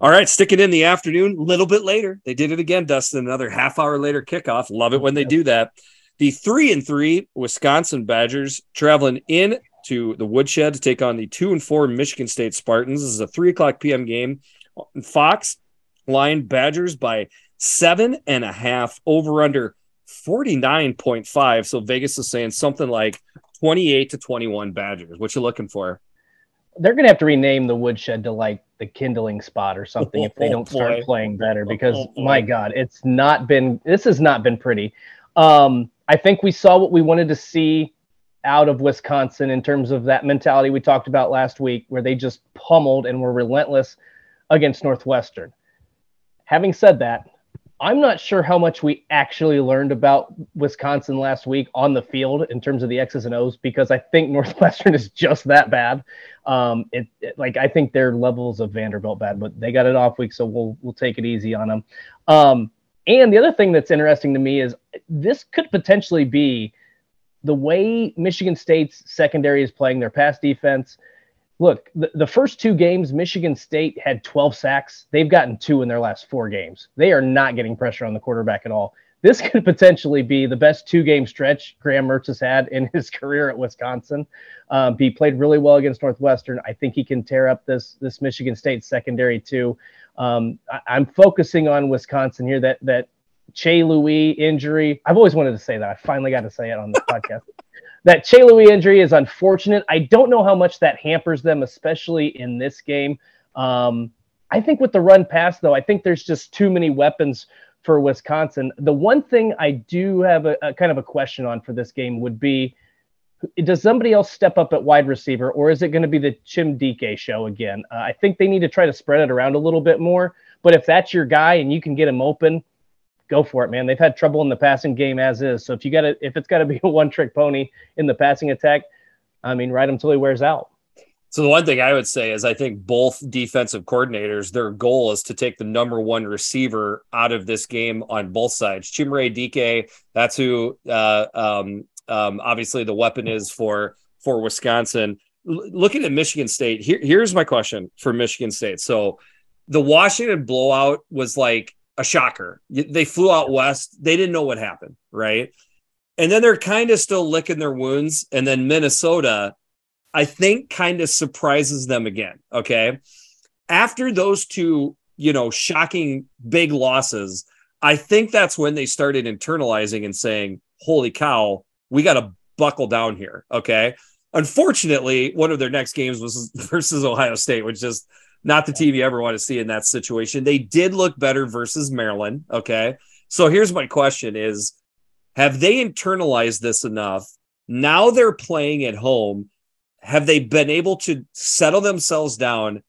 All right, stick it in the afternoon, a little bit later. They did it again, Dustin, another half hour later kickoff. Love it when they do that. The 3-3 Wisconsin Badgers traveling in to the Woodshed to take on the 2-4 Michigan State Spartans. This is a 3:00 p.m. game. Fox, Lion Badgers by 7.5, over under 49.5. So Vegas is saying something like 28-21 Badgers. What you looking for? They're going to have to rename the Woodshed to like the Kindling Spot or something if they don't start playing better, because my God, this has not been pretty. I think we saw what we wanted to see out of Wisconsin in terms of that mentality we talked about last week, where they just pummeled and were relentless against Northwestern. Having said that, I'm not sure how much we actually learned about Wisconsin last week on the field in terms of the X's and O's, because I think Northwestern is just that bad. I think they're levels of Vanderbilt bad, but they got an off week, so we'll take it easy on them. And the other thing that's interesting to me is this could potentially be the way Michigan State's secondary is playing their pass defense. Look, the first two games, Michigan State had 12 sacks. They've gotten 2 in their last 4 games. They are not getting pressure on the quarterback at all. This could potentially be the best 2-game stretch Graham Mertz has had in his career at Wisconsin. He played really well against Northwestern. I think he can tear up this Michigan State secondary too. I'm focusing on Wisconsin here. That Che Louis injury. I've always wanted to say that. I finally got to say it on the podcast. That Che Louis injury is unfortunate. I don't know how much that hampers them, especially in this game. I think with the run pass, though, I think there's just too many weapons for Wisconsin. The one thing I do have a kind of a question on for this game would be, does somebody else step up at wide receiver, or is it going to be the Chimere DK show again? I think they need to try to spread it around a little bit more. But if that's your guy and you can get him open, go for it, man. They've had trouble in the passing game as is. So if it's got to be a one-trick pony in the passing attack, I mean, ride him till he wears out. So the one thing I would say is I think both defensive coordinators, their goal is to take the number one receiver out of this game on both sides. Chimere DK, that's who obviously the weapon is for Wisconsin. Looking at Michigan State, here's my question for Michigan State. So the Washington blowout was like a shocker. They flew out west. They didn't know what happened, right? And then they're kind of still licking their wounds. And then Minnesota, I think, kind of surprises them again, okay? After those two, shocking big losses, I think that's when they started internalizing and saying, holy cow, we got to buckle down here, okay? Unfortunately, one of their next games was versus Ohio State, which just not the team you ever want to see in that situation. They did look better versus Maryland, okay? So here's my question is, have they internalized this enough? Now they're playing at home. Have they been able to settle themselves down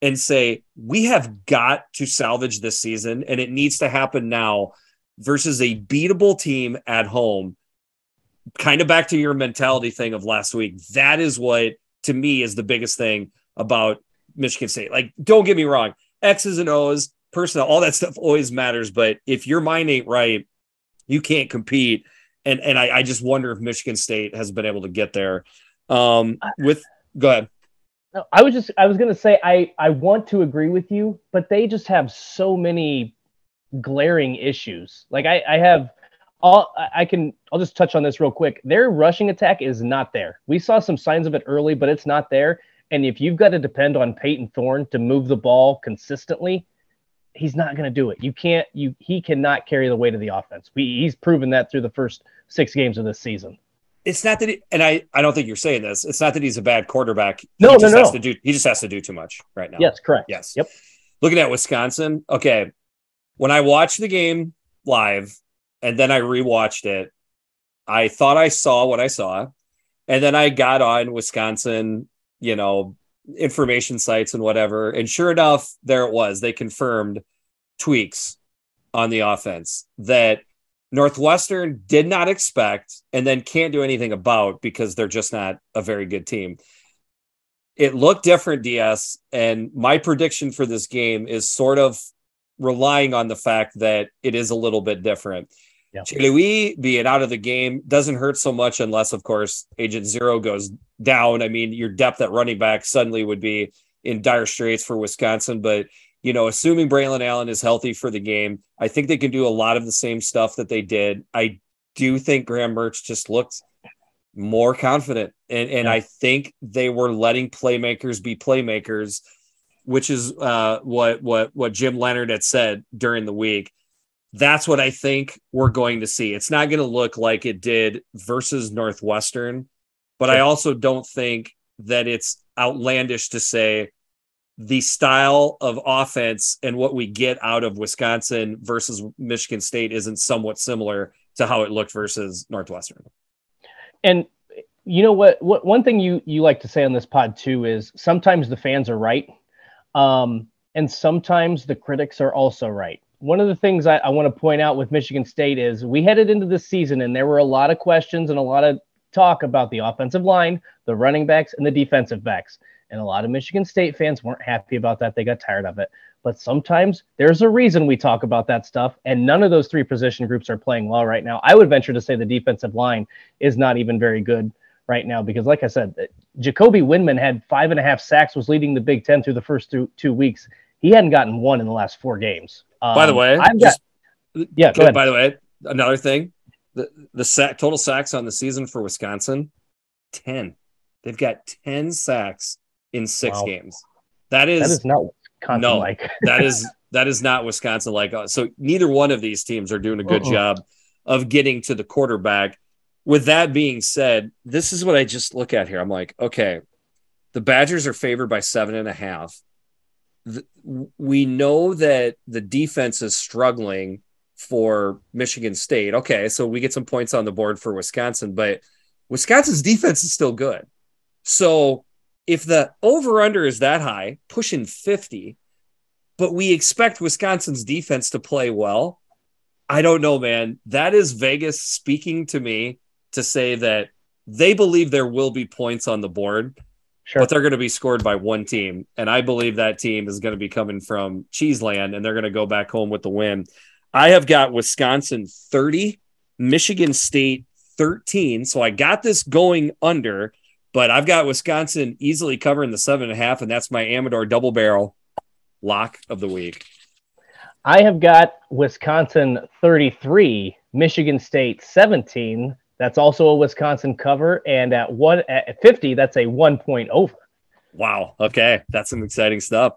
and say, we have got to salvage this season, and it needs to happen now versus a beatable team at home? Kind of back to your mentality thing of last week. That is what, to me, is the biggest thing about Michigan State. Like, don't get me wrong, X's and O's, personnel, all that stuff always matters. But if your mind ain't right, you can't compete. And I just wonder if Michigan State has been able to get there. Go ahead. No, I was going to say, I want to agree with you, but they just have so many glaring issues. Like I'll just touch on this real quick. Their rushing attack is not there. We saw some signs of it early, but it's not there. And if you've got to depend on Peyton Thorne to move the ball consistently, he's not going to do it. He cannot carry the weight of the offense. He's proven that through the first 6 games of this season. It's not that, I don't think you're saying this. It's not that he's a bad quarterback. No. He just has to do too much right now. Yes, correct. Yes. Yep. Looking at Wisconsin. Okay. When I watched the game live and then I rewatched it, I thought I saw what I saw. And then I got on Wisconsin, information sites and whatever. And sure enough, there it was. They confirmed tweaks on the offense that Northwestern did not expect and then can't do anything about because they're just not a very good team. It looked different, DS. And my prediction for this game is sort of relying on the fact that it is a little bit different. Yeah. Chiloui being out of the game doesn't hurt so much unless, of course, Agent Zero goes down. I mean, your depth at running back suddenly would be in dire straits for Wisconsin. But, you know, assuming Braylon Allen is healthy for the game, I think they can do a lot of the same stuff that they did. I do think Graham Mertz just looked more confident. And yeah. I think they were letting playmakers be playmakers, which is what Jim Leonhard had said during the week. That's what I think we're going to see. It's not going to look like it did versus Northwestern, but sure. I also don't think that it's outlandish to say the style of offense and what we get out of Wisconsin versus Michigan State isn't somewhat similar to how it looked versus Northwestern. And you know what one thing you like to say on this pod too, is sometimes the fans are right. And sometimes the critics are also right. One of the things I want to point out with Michigan State is we headed into this season and there were a lot of questions and a lot of talk about the offensive line, the running backs, and the defensive backs. And a lot of Michigan State fans weren't happy about that. They got tired of it. But sometimes there's a reason we talk about that stuff, and none of those three position groups are playing well right now. I would venture to say the defensive line is not even very good right now because, like I said, Jacoby Windman had 5.5 sacks, was leading the Big Ten through the first 2 weeks. He hadn't gotten one in the last 4 games. By the way, go ahead. By the way, another thing, the total sacks on the season for Wisconsin, 10. They've got 10 sacks in 6 games. That is not Wisconsin-like. No, that is not Wisconsin-like. So neither one of these teams are doing a good job of getting to the quarterback. With that being said, this is what I just look at here. I'm like, okay, the Badgers are favored by 7.5. We know that the defense is struggling for Michigan State. Okay, so we get some points on the board for Wisconsin, but Wisconsin's defense is still good. So if the over-under is that high, pushing 50, but we expect Wisconsin's defense to play well, I don't know, man. That is Vegas speaking to me to say that they believe there will be points on the board. Sure. But they're going to be scored by one team, and I believe that team is going to be coming from Cheeseland, and they're going to go back home with the win. I have got Wisconsin 30, Michigan State 13, so I got this going under, but I've got Wisconsin easily covering the 7.5, and that's my Amador double barrel lock of the week. I have got Wisconsin 33, Michigan State 17. That's also a Wisconsin cover, and at 50, that's a 1 point over. Wow. Okay, that's some exciting stuff.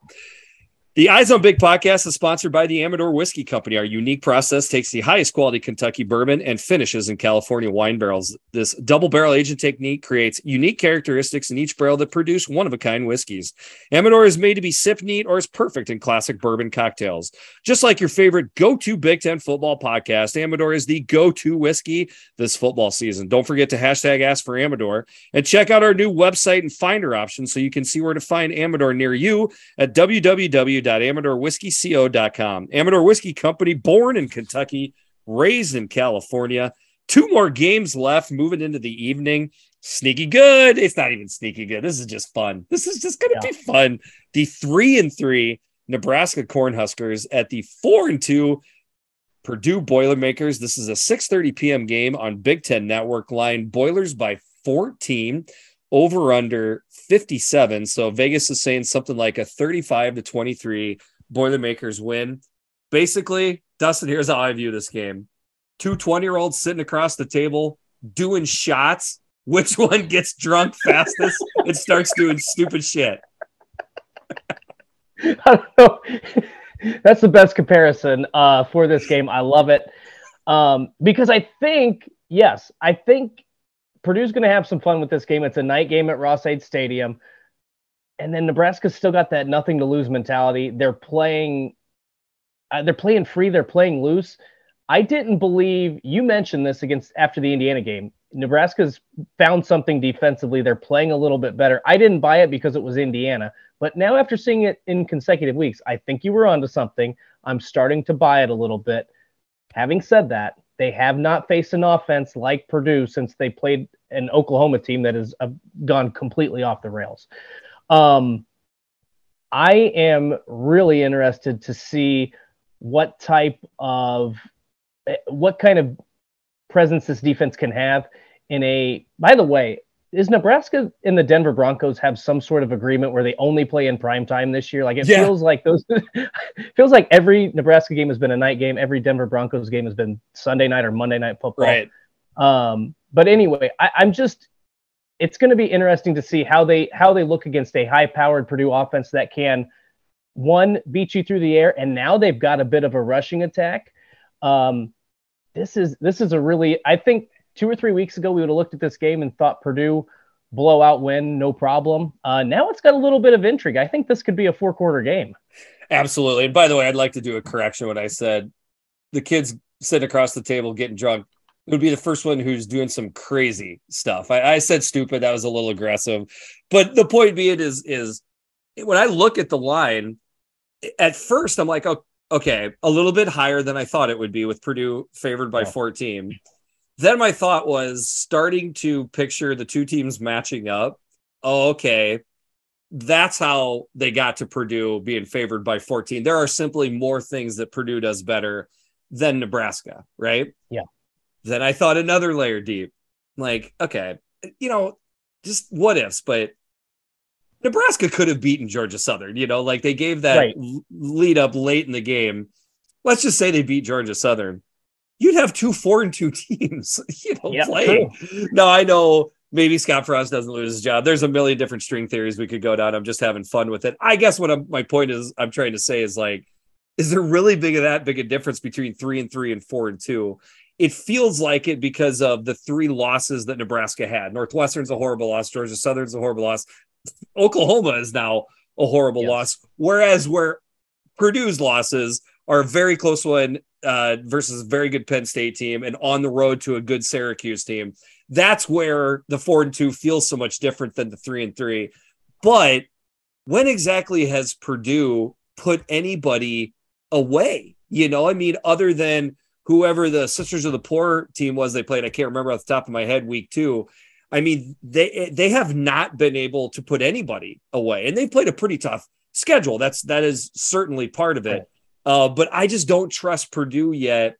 The Eyes on Big Podcast is sponsored by the Amador Whiskey Company. Our unique process takes the highest quality Kentucky bourbon and finishes in California wine barrels. This double barrel aging technique creates unique characteristics in each barrel that produce one-of-a-kind whiskeys. Amador is made to be sipped neat or is perfect in classic bourbon cocktails. Just like your favorite go-to Big Ten football podcast, Amador is the go-to whiskey this football season. Don't forget to #AskForAmador and check out our new website and finder option so you can see where to find Amador near you at www.amadorwhiskeyco.com. Amador Whiskey Company, born in Kentucky, raised in California. 2 more games left, moving into the evening. Sneaky good. It's not even sneaky good. This is just fun. This is just going to be fun. The 3-3 Nebraska Cornhuskers at the 4-2 Purdue Boilermakers. This is a 6:30 p.m. game on Big Ten Network. Line Boilers by 14. Over under 57. So Vegas is saying something like a 35-23 Boilermakers win. Basically, Dustin, here's how I view this game. 2 20-year-olds sitting across the table doing shots. Which one gets drunk fastest and starts doing stupid shit? I don't know. That's the best comparison for this game. I love it. Because I think Purdue's going to have some fun with this game. It's a night game at Ross-Ade Stadium. And then Nebraska's still got that nothing to lose mentality. They're playing free. They're playing loose. I didn't believe you mentioned this after the Indiana game. Nebraska's found something defensively. They're playing a little bit better. I didn't buy it because it was Indiana, but now after seeing it in consecutive weeks, I think you were onto something. I'm starting to buy it a little bit. Having said that, they have not faced an offense like Purdue since they played an Oklahoma team that has gone completely off the rails. I am really interested to see what type of what kind of presence this defense can have in a, by the way, is Nebraska and the Denver Broncos have some sort of agreement where they only play in prime time this year? Like it feels like those feels like every Nebraska game has been a night game. Every Denver Broncos game has been Sunday night or Monday night football. Right. But anyway, I'm just, it's going to be interesting to see how they look against a high powered Purdue offense that can one beat you through the air. And now they've got a bit of a rushing attack. This is a really, I think, 2 or 3 weeks ago, we would have looked at this game and thought Purdue blowout win, no problem. Now it's got a little bit of intrigue. I think this could be a 4-quarter game. Absolutely. And by the way, I'd like to do a correction. What I said, the kids sitting across the table getting drunk, it would be the first one who's doing some crazy stuff. I said stupid. That was a little aggressive. But the point being is when I look at the line, at first I'm like, oh, okay, a little bit higher than I thought it would be with Purdue favored by 14. Then my thought was starting to picture the two teams matching up. Oh, okay. That's how they got to Purdue being favored by 14. There are simply more things that Purdue does better than Nebraska, right? Yeah. Then I thought another layer deep. Like, okay, just what ifs, but Nebraska could have beaten Georgia Southern, like they gave that lead up late in the game. Let's just say they beat Georgia Southern. You'd have 2-4-2 teams, playing. True. Now, I know maybe Scott Frost doesn't lose his job. There's a million different string theories we could go down. I'm just having fun with it. I guess what my point is I'm trying to say is, like, is there really that big a difference between 3-3 and 4-2? It feels like it because of the three losses that Nebraska had. Northwestern's a horrible loss. Georgia Southern's a horrible loss. Oklahoma is now a horrible loss. Whereas where Purdue's losses are a very close one versus a very good Penn State team and on the road to a good Syracuse team. That's where the 4-2 feels so much different than the 3-3. But when exactly has Purdue put anybody away? Other than whoever the Sisters of the Poor team was they played, I can't remember off the top of my head, week 2. I mean, they have not been able to put anybody away, and they played a pretty tough schedule. That is certainly part of it. But I just don't trust Purdue yet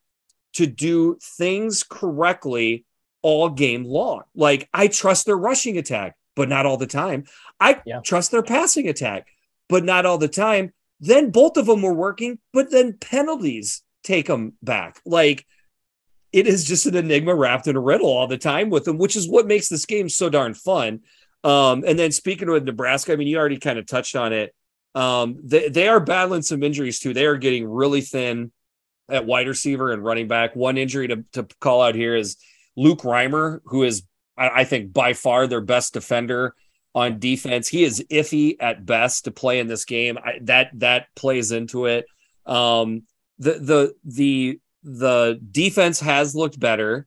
to do things correctly all game long. Like, I trust their rushing attack, but not all the time. I trust their passing attack, but not all the time. Then both of them were working, but then penalties take them back. Like, it is just an enigma wrapped in a riddle all the time with them, which is what makes this game so darn fun. And then speaking with Nebraska, I mean, you already kind of touched on it. They are battling some injuries too. They are getting really thin at wide receiver and running back. One injury to call out here is Luke Reimer, who is, I think, by far their best defender on defense. He is iffy at best to play in this game. That plays into it. The defense has looked better,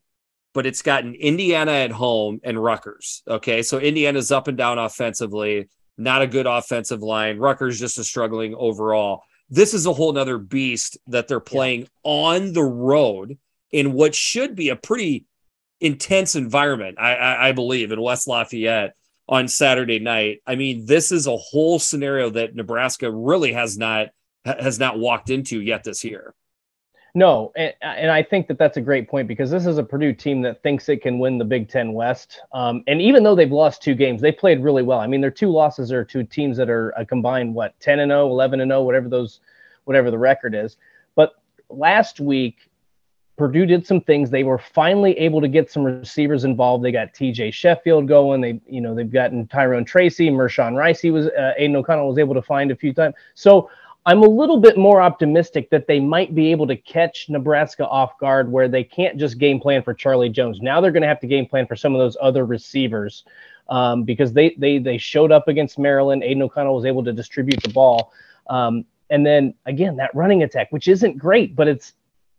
but it's gotten Indiana at home and Rutgers. Okay. So Indiana's up and down offensively. Not a good offensive line. Rutgers just is struggling overall. This is a whole nother beast that they're playing on the road in what should be a pretty intense environment, I believe, in West Lafayette on Saturday night. I mean, this is a whole scenario that Nebraska really has not walked into yet this year. No, and I think that's a great point, because this is a Purdue team that thinks it can win the Big Ten West. And even though they've lost 2 games, they played really well. I mean, their 2 losses are to teams that are a combined, 10-0, 11-0, whatever the record is. But last week, Purdue did some things. They were finally able to get some receivers involved. They got T.J. Sheffield going. They've gotten Tyrone Tracy, Mershon Rice. Aiden O'Connell was able to find a few times. So I'm a little bit more optimistic that they might be able to catch Nebraska off guard, where they can't just game plan for Charlie Jones. Now they're going to have to game plan for some of those other receivers, because they showed up against Maryland. Aiden O'Connell was able to distribute the ball. And then, again, that running attack, which isn't great, but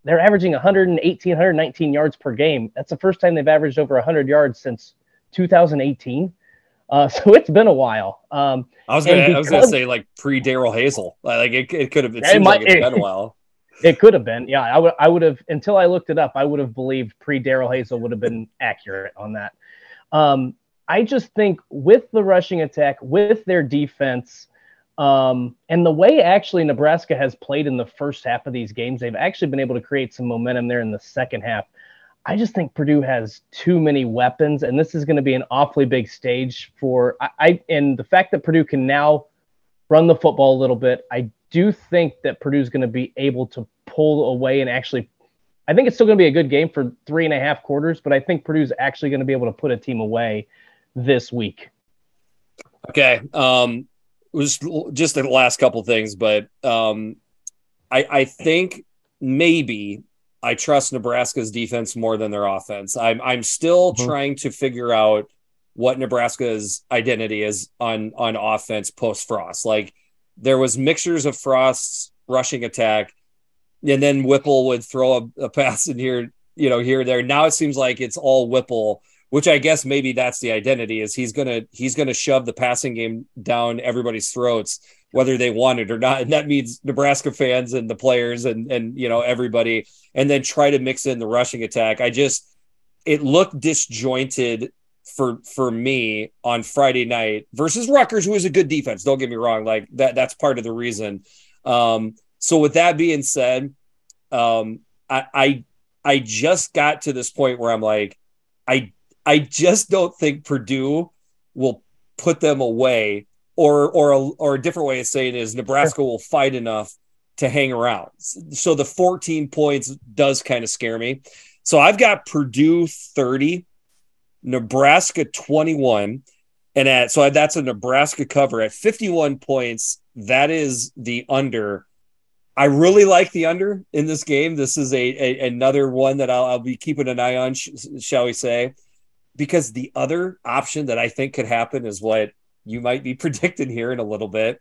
they're averaging 118, 119 yards per game. That's the first time they've averaged over 100 yards since 2018. So it's been a while. I was gonna say like pre Daryl Hazel, like it could have been. It seems like it's been a while. It could have been. Yeah. I would have, until I looked it up, I would have believed pre Daryl Hazel would have been accurate on that. I just think with the rushing attack, with their defense, And the way actually Nebraska has played in the first half of these games, they've actually been able to create some momentum there in the second half. I just think Purdue has too many weapons, and this is going to be an awfully big stage for and the fact that Purdue can now run the football a little bit, I do think that Purdue's going to be able to pull away and actually – I think it's still going to be a good game for 3.5 quarters, but I think Purdue's actually going to be able to put a team away this week. Okay. It was just the last couple things, but I think maybe I trust Nebraska's defense more than their offense. I'm still trying to figure out what Nebraska's identity is on offense post-Frost. Like, there was mixtures of Frost's rushing attack, and then Whipple would throw a pass in here, you know, here or there. Now it seems like it's all Whipple, which I guess maybe that's the identity, is he's gonna shove the passing game down everybody's throats, whether they want it or not. And that means Nebraska fans and the players and you know, everybody, and then try to mix in the rushing attack. It looked disjointed for me on Friday night versus Rutgers, who is a good defense. Don't get me wrong. Like that's part of the reason. So with that being said, I just got to this point where I'm like, I just don't think Purdue will put them away, or a different way of saying it is Nebraska will fight enough to hang around. So the 14 points does kind of scare me. So I've got Purdue 30, Nebraska 21, and so that's a Nebraska cover at 51 points. That is the under. I really like the under in this game. This is another one that I'll be keeping an eye on, shall we say. Because the other option that I think could happen is what you might be predicting here in a little bit.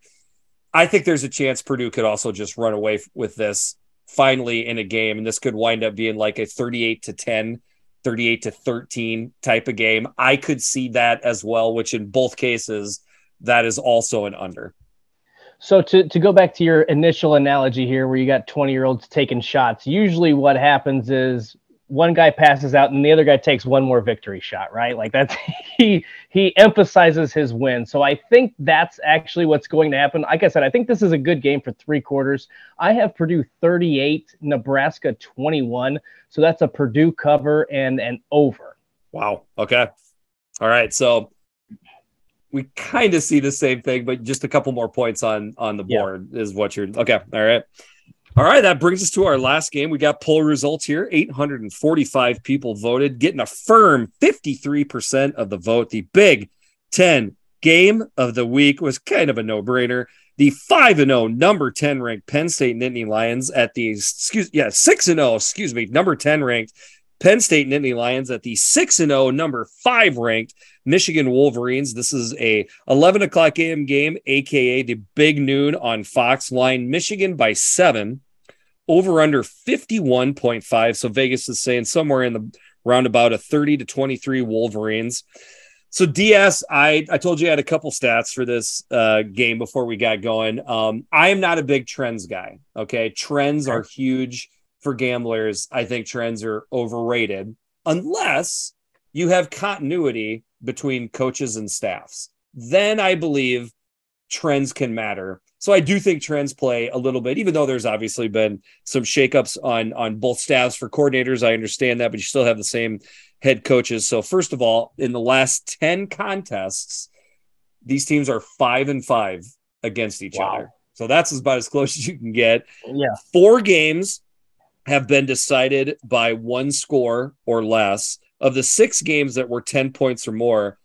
I think there's a chance Purdue could also just run away with this finally in a game. And this could wind up being like a 38-10, 38-13 type of game. I could see that as well, which in both cases, that is also an under. So to go back to your initial analogy here, where you got 20-year-olds taking shots, usually what happens is one guy passes out and the other guy takes one more victory shot, right? Like that's he emphasizes his win. So I think that's actually what's going to happen. Like I said, I think this is a good game for three quarters. I have Purdue 38, Nebraska 21. So that's a Purdue cover and an over. Wow. Okay. All right. So we kind of see the same thing, but just a couple more points on the board is what you're okay. All right. All right, that brings us to our last game. We got poll results here. 845 people voted, getting a firm 53% of the vote. The Big Ten game of the week was kind of a no-brainer. The 5-0 number 10 ranked Penn State Nittany Lions at the 6-0 number 10 ranked Penn State Nittany Lions at the 6-0 number 5 ranked Michigan Wolverines. This is a 11 o'clock a.m. game, aka the big noon on Fox. Line Michigan by 7. Over under 51.5. So Vegas is saying somewhere in the roundabout a 30-23 Wolverines. So DS, I told you I had a couple stats for this game before we got going. I am not a big trends guy. Okay. Trends are huge for gamblers. I think trends are overrated unless you have continuity between coaches and staffs. Then I believe trends can matter. So I do think trends play a little bit, even though there's obviously been some shakeups on both staffs for coordinators. I understand that, but you still have the same head coaches. So first of all, in the last 10 contests, these teams are 5-5 against each other. So that's about as close as you can get. Yeah. 4 games have been decided by 1 score or less. Of the 6 games that were 10 points or more,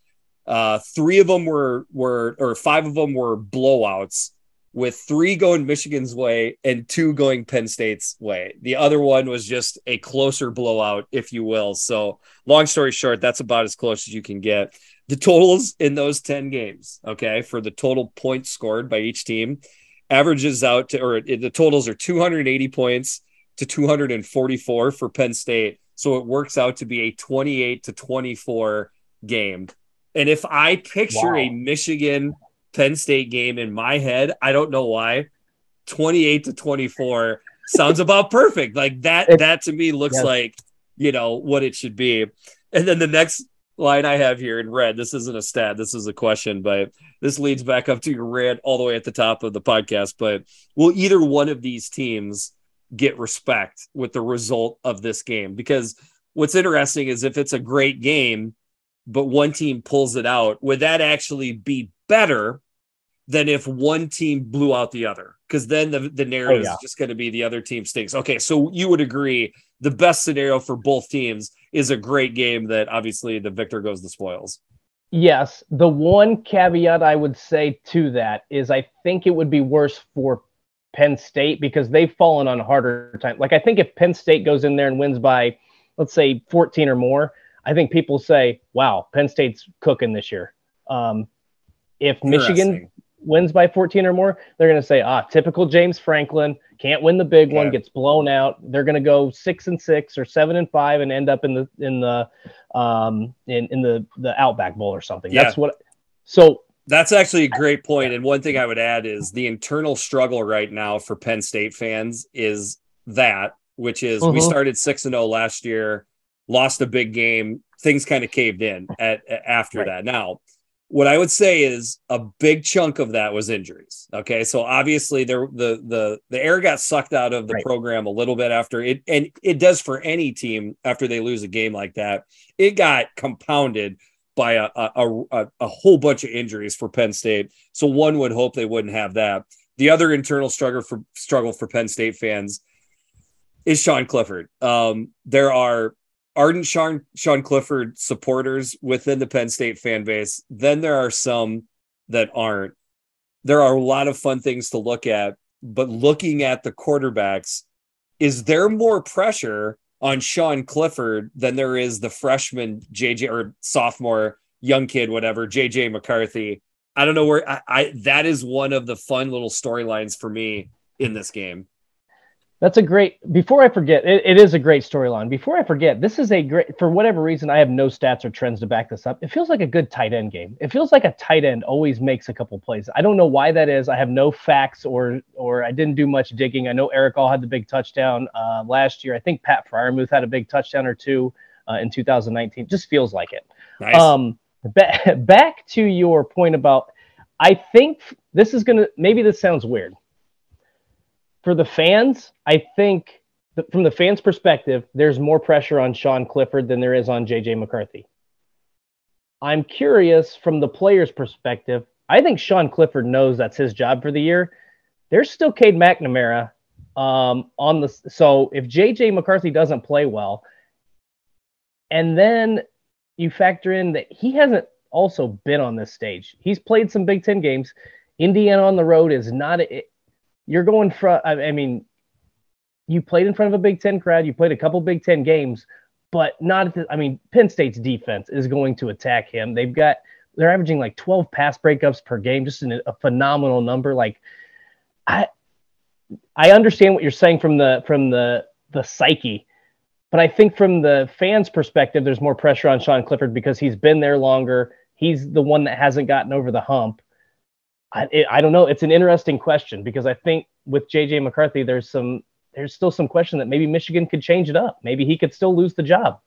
3 of them or 5 of them were blowouts, with 3 going Michigan's way and 2 going Penn State's way. The other one was just a closer blowout, if you will. So long story short, that's about as close as you can get. The totals in those 10 games, okay, for the total points scored by each team averages out to, or the totals are 280 points to 244 for Penn State. So it works out to be a 28-24 game. And if I picture a Michigan Penn State game in my head, I don't know why, 28-24 sounds about perfect. Like that to me looks like, you know, what it should be. And then the next line I have here in red. This isn't a stat. This is a question, but this leads back up to your rant all the way at the top of the podcast. But will either one of these teams get respect with the result of this game? Because what's interesting is if it's a great game, but one team pulls it out, would that actually be better than if one team blew out the other? Because then the narrative is just going to be the other team stinks. Okay, so you would agree the best scenario for both teams is a great game that obviously the victor goes the spoils. Yes. The one caveat I would say to that is I think it would be worse for Penn State because they've fallen on harder time. Like I think if Penn State goes in there and wins by, let's say 14 or more, I think people say, wow, Penn State's cooking this year. If Michigan wins by 14 or more, they're going to say, typical James Franklin, can't win the big one, gets blown out. They're going to go 6-6 or 7-5 and end up in the Outback Bowl or something. Yeah. That's actually a great point. And one thing I would add is the internal struggle right now for Penn State fans is that, which is we started 6-0 last year, lost a big game. Things kind of caved in after that. Now, what I would say is a big chunk of that was injuries. Okay. So obviously the air got sucked out of the program a little bit after it. And it does for any team after they lose a game like that. It got compounded by a whole bunch of injuries for Penn State. So one would hope they wouldn't have that. The other internal struggle for Penn State fans is Sean Clifford. There are ardent Sean Clifford supporters within the Penn State fan base. Then there are some that aren't. There are a lot of fun things to look at, but looking at the quarterbacks, is there more pressure on Sean Clifford than there is the freshman J.J. or sophomore young kid, whatever, J.J. McCarthy? I don't know where that is one of the fun little storylines for me in this game. That's a great, before I forget, it is a great storyline. Before I forget, this is a great, for whatever reason, I have no stats or trends to back this up. It feels like a good tight end game. It feels like a tight end always makes a couple plays. I don't know why that is. I have no facts or I didn't do much digging. I know Eric All had the big touchdown last year. I think Pat Fryermuth had a big touchdown or two in 2019. Just feels like it. Nice. Back to your point about, I think this is going to, maybe this sounds weird. For the fans, I think from the fans' perspective, there's more pressure on Sean Clifford than there is on J.J. McCarthy. I'm curious from the players' perspective. I think Sean Clifford knows that's his job for the year. There's still Cade McNamara on the. So if J.J. McCarthy doesn't play well, and then you factor in that he hasn't also been on this stage. He's played some Big Ten games. Indiana on the road is not. You're going front. I mean, you played in front of a Big Ten crowd. You played a couple Big Ten games, but not. Penn State's defense is going to attack him. They're averaging like 12 pass breakups per game, just a phenomenal number. Like, I understand what you're saying from the psyche, but I think from the fans' perspective, there's more pressure on Sean Clifford because he's been there longer. He's the one that hasn't gotten over the hump. I don't know. It's an interesting question because I think with J.J. McCarthy, there's still some question that maybe Michigan could change it up. Maybe he could still lose the job.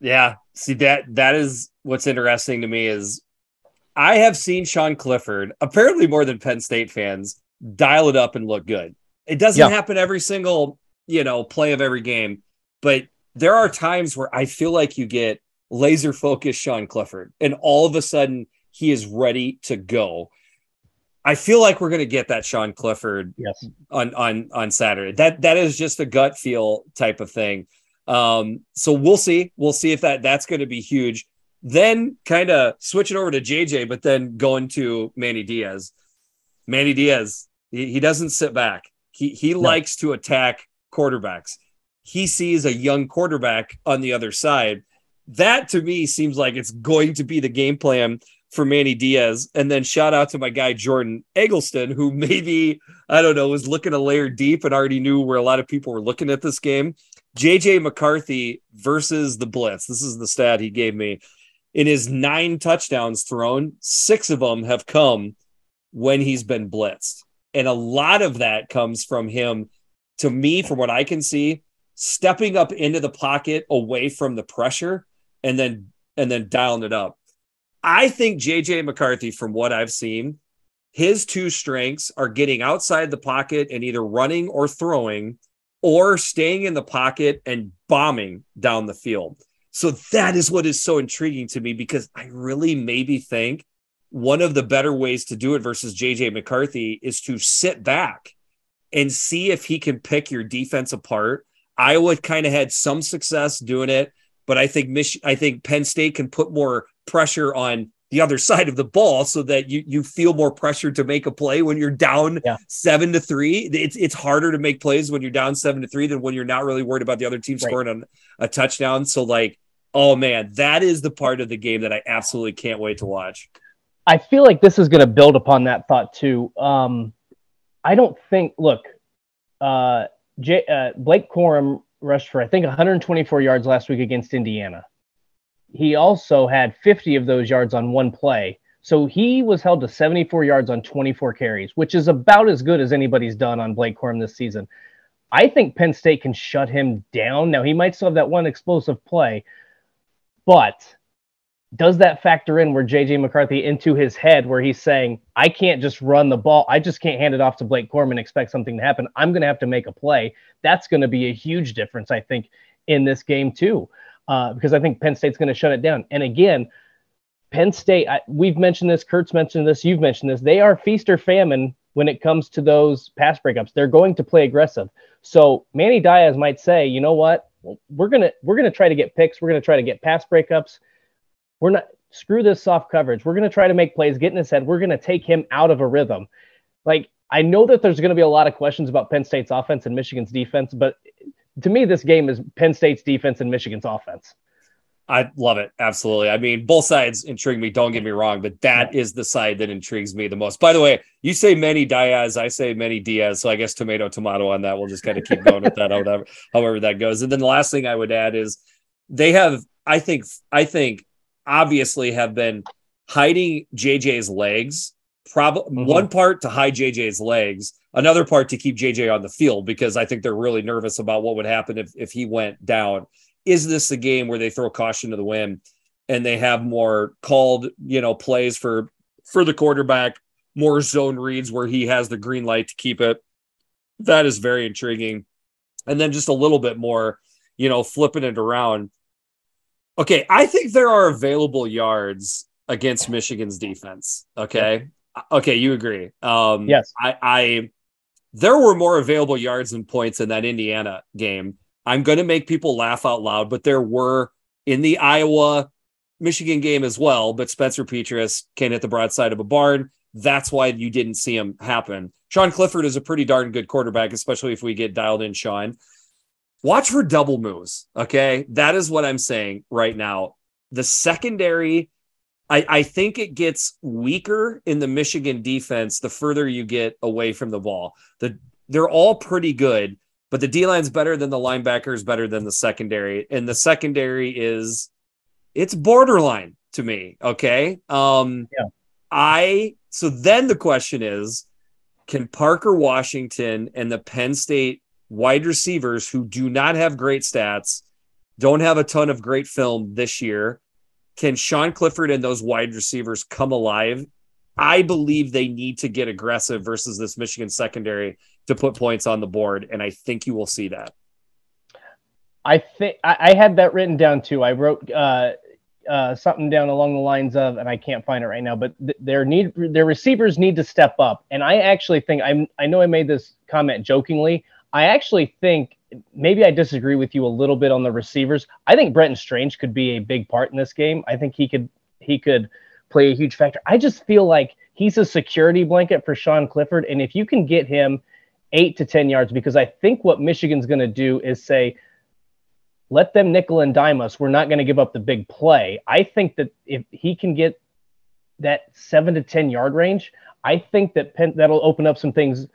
Yeah. See, that is what's interesting to me is I have seen Sean Clifford, apparently more than Penn State fans, dial it up and look good. It doesn't happen every single, play of every game, but there are times where I feel like you get laser focused Sean Clifford and all of a sudden he is ready to go. I feel like we're going to get that Sean Clifford on Saturday. That is just a gut feel type of thing. So we'll see. We'll see if that's going to be huge. Then kind of switch it over to JJ, but then going to Manny Diaz. Manny Diaz, he doesn't sit back. He likes to attack quarterbacks. He sees a young quarterback on the other side. That to me seems like it's going to be the game plan for Manny Diaz. And then shout out to my guy, Jordan Eggleston, who maybe, I don't know, was looking a layer deep and already knew where a lot of people were looking at this game. J.J. McCarthy versus the blitz. This is the stat he gave me. In his 9 touchdowns thrown, 6 of them have come when he's been blitzed. And a lot of that comes from him, to me, from what I can see, stepping up into the pocket away from the pressure and then and then dialing it up. I think J.J. McCarthy, from what I've seen, his two strengths are getting outside the pocket and either running or throwing, or staying in the pocket and bombing down the field. So that is what is so intriguing to me, because I really maybe think one of the better ways to do it versus J.J. McCarthy is to sit back and see if he can pick your defense apart. Iowa kind of had some success doing it, but I think Penn State can put more pressure on the other side of the ball so that you feel more pressure to make a play when you're down 7-3. It's harder to make plays when you're down 7-3 than when you're not really worried about the other team scoring on a touchdown. So like, oh man, that is the part of the game that I absolutely can't wait to watch. I feel like this is going to build upon that thought too. I don't think, Blake Corum rushed for, I think, 124 yards last week against Indiana. He also had 50 of those yards on one play. So he was held to 74 yards on 24 carries, which is about as good as anybody's done on Blake Corum this season. I think Penn State can shut him down. Now, he might still have that one explosive play, but does that factor in where J.J. McCarthy into his head where he's saying, I can't just run the ball. I just can't hand it off to Blake Corum and expect something to happen. I'm going to have to make a play. That's going to be a huge difference, I think, in this game too, because I think Penn State's going to shut it down. And again, Penn State, we've mentioned this, Kurt's mentioned this, you've mentioned this. They are feast or famine when it comes to those pass breakups. They're going to play aggressive. So Manny Diaz might say, you know what, we're going to try to get picks. We're going to try to get pass breakups. We're not, screw this soft coverage. We're going to try to make plays, get in his head. We're going to take him out of a rhythm. Like, I know that there's going to be a lot of questions about Penn State's offense and Michigan's defense, but to me, this game is Penn State's defense and Michigan's offense. I love it. Absolutely. I mean, both sides intrigue me. Don't get me wrong, but that is the side that intrigues me the most. By the way, you say Manny Diaz, I say Manny Diaz. So I guess tomato, tomato on that. We'll just kind of keep going with that, however that goes. And then the last thing I would add is they have, I think, obviously have been hiding JJ's legs, one part to hide JJ's legs, another part to keep JJ on the field, because I think they're really nervous about what would happen if he went down. Is this the game where they throw caution to the wind and they have more called, plays for the quarterback, more zone reads where he has the green light to keep it? That is very intriguing. And then just a little bit more, flipping it around. Okay, I think there are available yards against Michigan's defense. Okay. Okay, you agree. Yes. There were more available yards and points in that Indiana game. I'm going to make people laugh out loud, but there were in the Iowa-Michigan game as well, but Spencer Petras can't hit the broadside of a barn. That's why you didn't see him happen. Sean Clifford is a pretty darn good quarterback, especially if we get dialed in, Sean. Watch for double moves, okay? That is what I'm saying right now. The secondary, I think it gets weaker in the Michigan defense the further you get away from the ball. They're all pretty good, but the D-line's better than the linebackers, better than the secondary. And the secondary it's borderline to me, okay? So then the question is, can Parker Washington and the Penn State wide receivers who do not have great stats, don't have a ton of great film this year, can Sean Clifford and those wide receivers come alive? I believe they need to get aggressive versus this Michigan secondary to put points on the board, and I think you will see that. I think I had that written down too. I wrote something down along the lines of, and I can't find it right now, but their receivers need to step up. And I actually think I know I made this comment jokingly. I actually think maybe I disagree with you a little bit on the receivers. I think Brenton Strange could be a big part in this game. I think he could play a huge factor. I just feel like he's a security blanket for Sean Clifford, and if you can get him 8 to 10 yards, because I think what Michigan's going to do is say, let them nickel and dime us. We're not going to give up the big play. I think that if he can get that 7 to 10 yard range, I think that that'll open up some things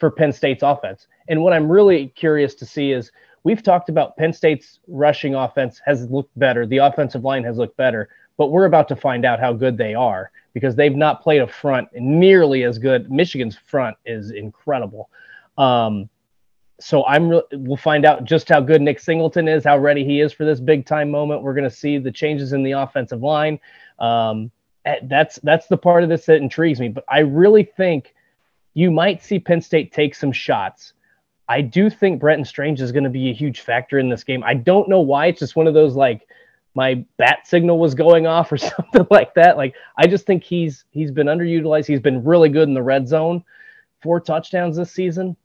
for Penn State's offense. And what I'm really curious to see is, we've talked about Penn State's rushing offense has looked better. The offensive line has looked better, but we're about to find out how good they are, because they've not played a front nearly as good. Michigan's front is incredible. So we'll find out just how good Nick Singleton is, how ready he is for this big time moment. We're going to see the changes in the offensive line. That's the part of this that intrigues me. But I really think you might see Penn State take some shots. I do think Brenton Strange is going to be a huge factor in this game. I don't know why. It's just one of those, like, my bat signal was going off or something like that. Like, I just think he's been underutilized. He's been really good in the red zone. 4 touchdowns this season.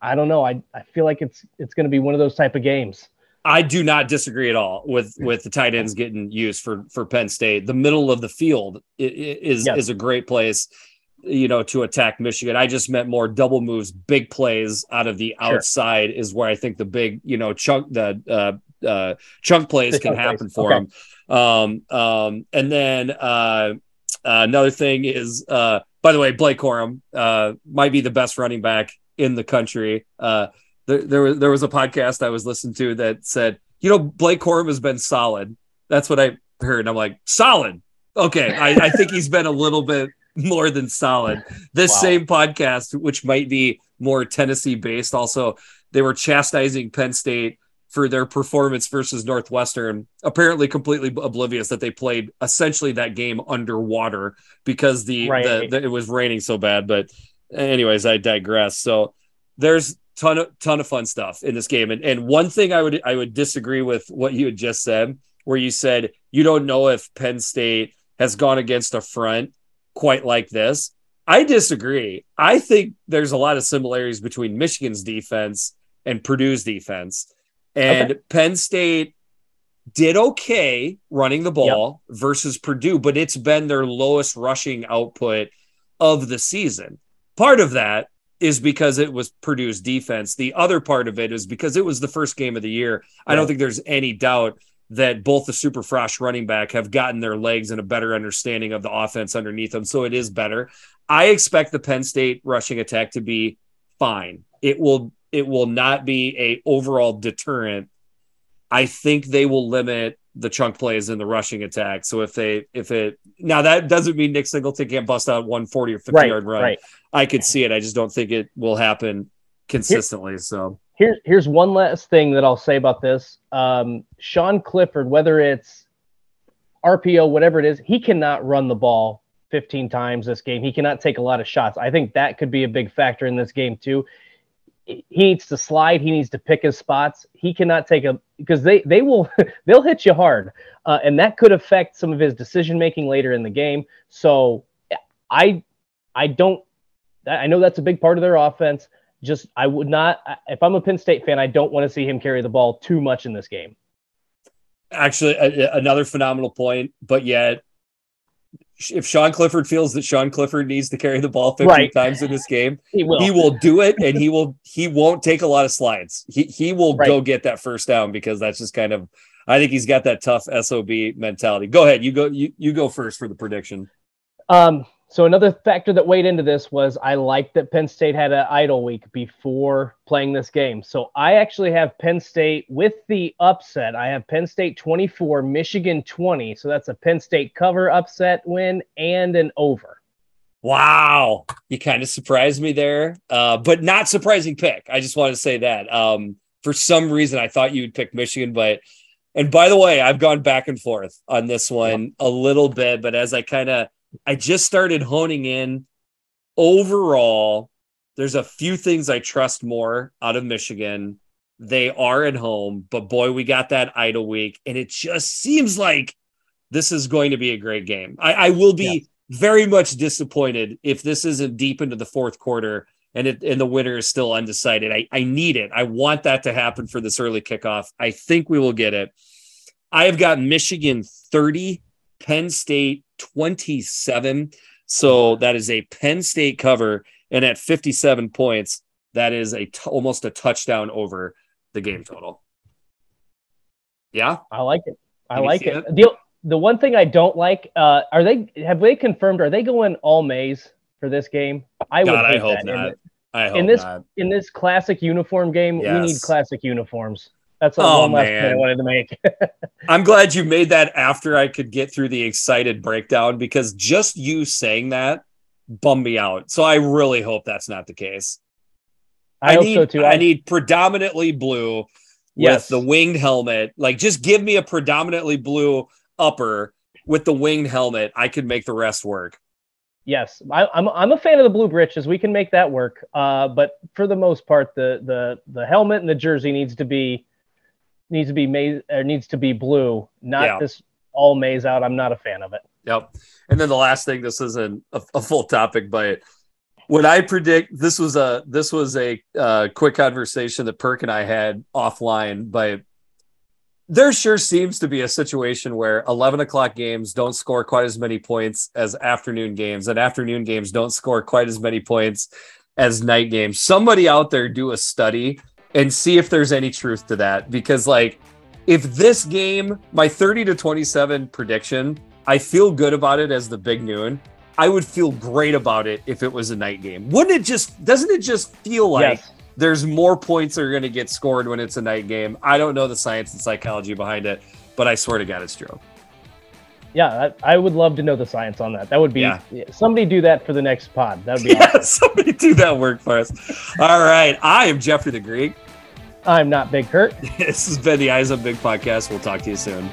I don't know. I feel like it's going to be one of those type of games. I do not disagree at all with the tight ends getting used for Penn State. The middle of the field is a great place, to attack Michigan. I just meant more double moves, big plays out of the outside is where I think the big, chunk plays can happen for them. And then another thing is, by the way, Blake Corum might be the best running back in the country. There was a podcast I was listening to that said, Blake Corum has been solid. That's what I heard. And I'm like, solid. Okay. I think he's been a little bit more than solid. This same podcast, which might be more Tennessee based. Also, they were chastising Penn State for their performance versus Northwestern, apparently completely oblivious that they played essentially that game underwater because it was raining so bad. But anyways, I digress. So there's ton of fun stuff in this game. And one thing I would disagree with what you had just said, where you said, you don't know if Penn State has gone against a front quite like this. I disagree. I think there's a lot of similarities between Michigan's defense and Purdue's defense. And Penn State did okay running the ball versus Purdue, but it's been their lowest rushing output of the season. Part of that is because it was Purdue's defense. The other part of it is because it was the first game of the year. Right. I don't think there's any doubt that both the Super Frosh running back have gotten their legs and a better understanding of the offense underneath them, so it is better. I expect the Penn State rushing attack to be fine. It will not be a overall deterrent. I think they will limit the chunk plays in the rushing attack. So now that doesn't mean Nick Singleton can't bust out 140 or 50 yard run. Right. I could see it. I just don't think it will happen consistently. Here's one last thing that I'll say about this. Sean Clifford, whether it's RPO, whatever it is, he cannot run the ball 15 times this game. He cannot take a lot of shots. I think that could be a big factor in this game too. He needs to slide. He needs to pick his spots. He cannot take because they'll hit you hard, and that could affect some of his decision making later in the game. So I know that's a big part of their offense. Just I would not, if I'm a Penn State fan, I don't want to see him carry the ball too much in this game. Actually, another phenomenal point, but yet. If Sean Clifford feels that Sean Clifford needs to carry the ball 50 times in this game, he will do it, and he won't take a lot of slides. He will go get that first down because that's just kind of, I think he's got that tough SOB mentality. Go ahead. You go first for the prediction. So another factor that weighed into this was I liked that Penn State had an idle week before playing this game. So I actually have Penn State with the upset. I have Penn State 24, Michigan 20. So that's a Penn State cover, upset win, and an over. Wow. You kind of surprised me there, but not surprising pick. I just want to say that. For some reason, I thought you would pick Michigan, but – and by the way, I've gone back and forth on this one a little bit, but as I just started honing in overall. There's a few things I trust more out of Michigan. They are at home, but boy, we got that idle week. And it just seems like this is going to be a great game. I will be very much disappointed if this isn't deep into the fourth quarter and the winner is still undecided. I need it. I want that to happen for this early kickoff. I think we will get it. I have got Michigan 30, Penn State 27. So that is a Penn State cover. And at 57 points, that is almost a touchdown over the game total. Yeah. I like it. I like it. The one thing I don't like, have they confirmed, are they going all maize for this game? I hope not. I hope not. In this classic uniform game, we need classic uniforms. That's one last point I wanted to make. I'm glad you made that after I could get through the excited breakdown, because just you saying that bummed me out. So I really hope that's not the case. I hope so too. I need predominantly blue with the winged helmet. Like, just give me a predominantly blue upper with the winged helmet. I could make the rest work. Yes, I'm a fan of the blue breeches. We can make that work. But for the most part, the helmet and the jersey needs to be maize, or needs to be blue, not this all maize out. I'm not a fan of it. Yep. And then the last thing, this isn't a full topic, but what I predict, this was a quick conversation that Perk and I had offline, but there sure seems to be a situation where 11 o'clock games don't score quite as many points as afternoon games, and afternoon games don't score quite as many points as night games. Somebody out there do a study and see if there's any truth to that. Because, like, if this game, my 30-27 prediction, I feel good about it as the big noon. I would feel great about it if it was a night game. Doesn't it just feel like there's more points that are going to get scored when it's a night game? I don't know the science and psychology behind it, but I swear to God, it's true. Yeah, I would love to know the science on that. That would be somebody do that for the next pod. That would be awesome. Somebody do that work for us. All right. I am Jeffrey the Greek. I'm Not Big Kurt. This has been the Eyes on Big Podcast. We'll talk to you soon.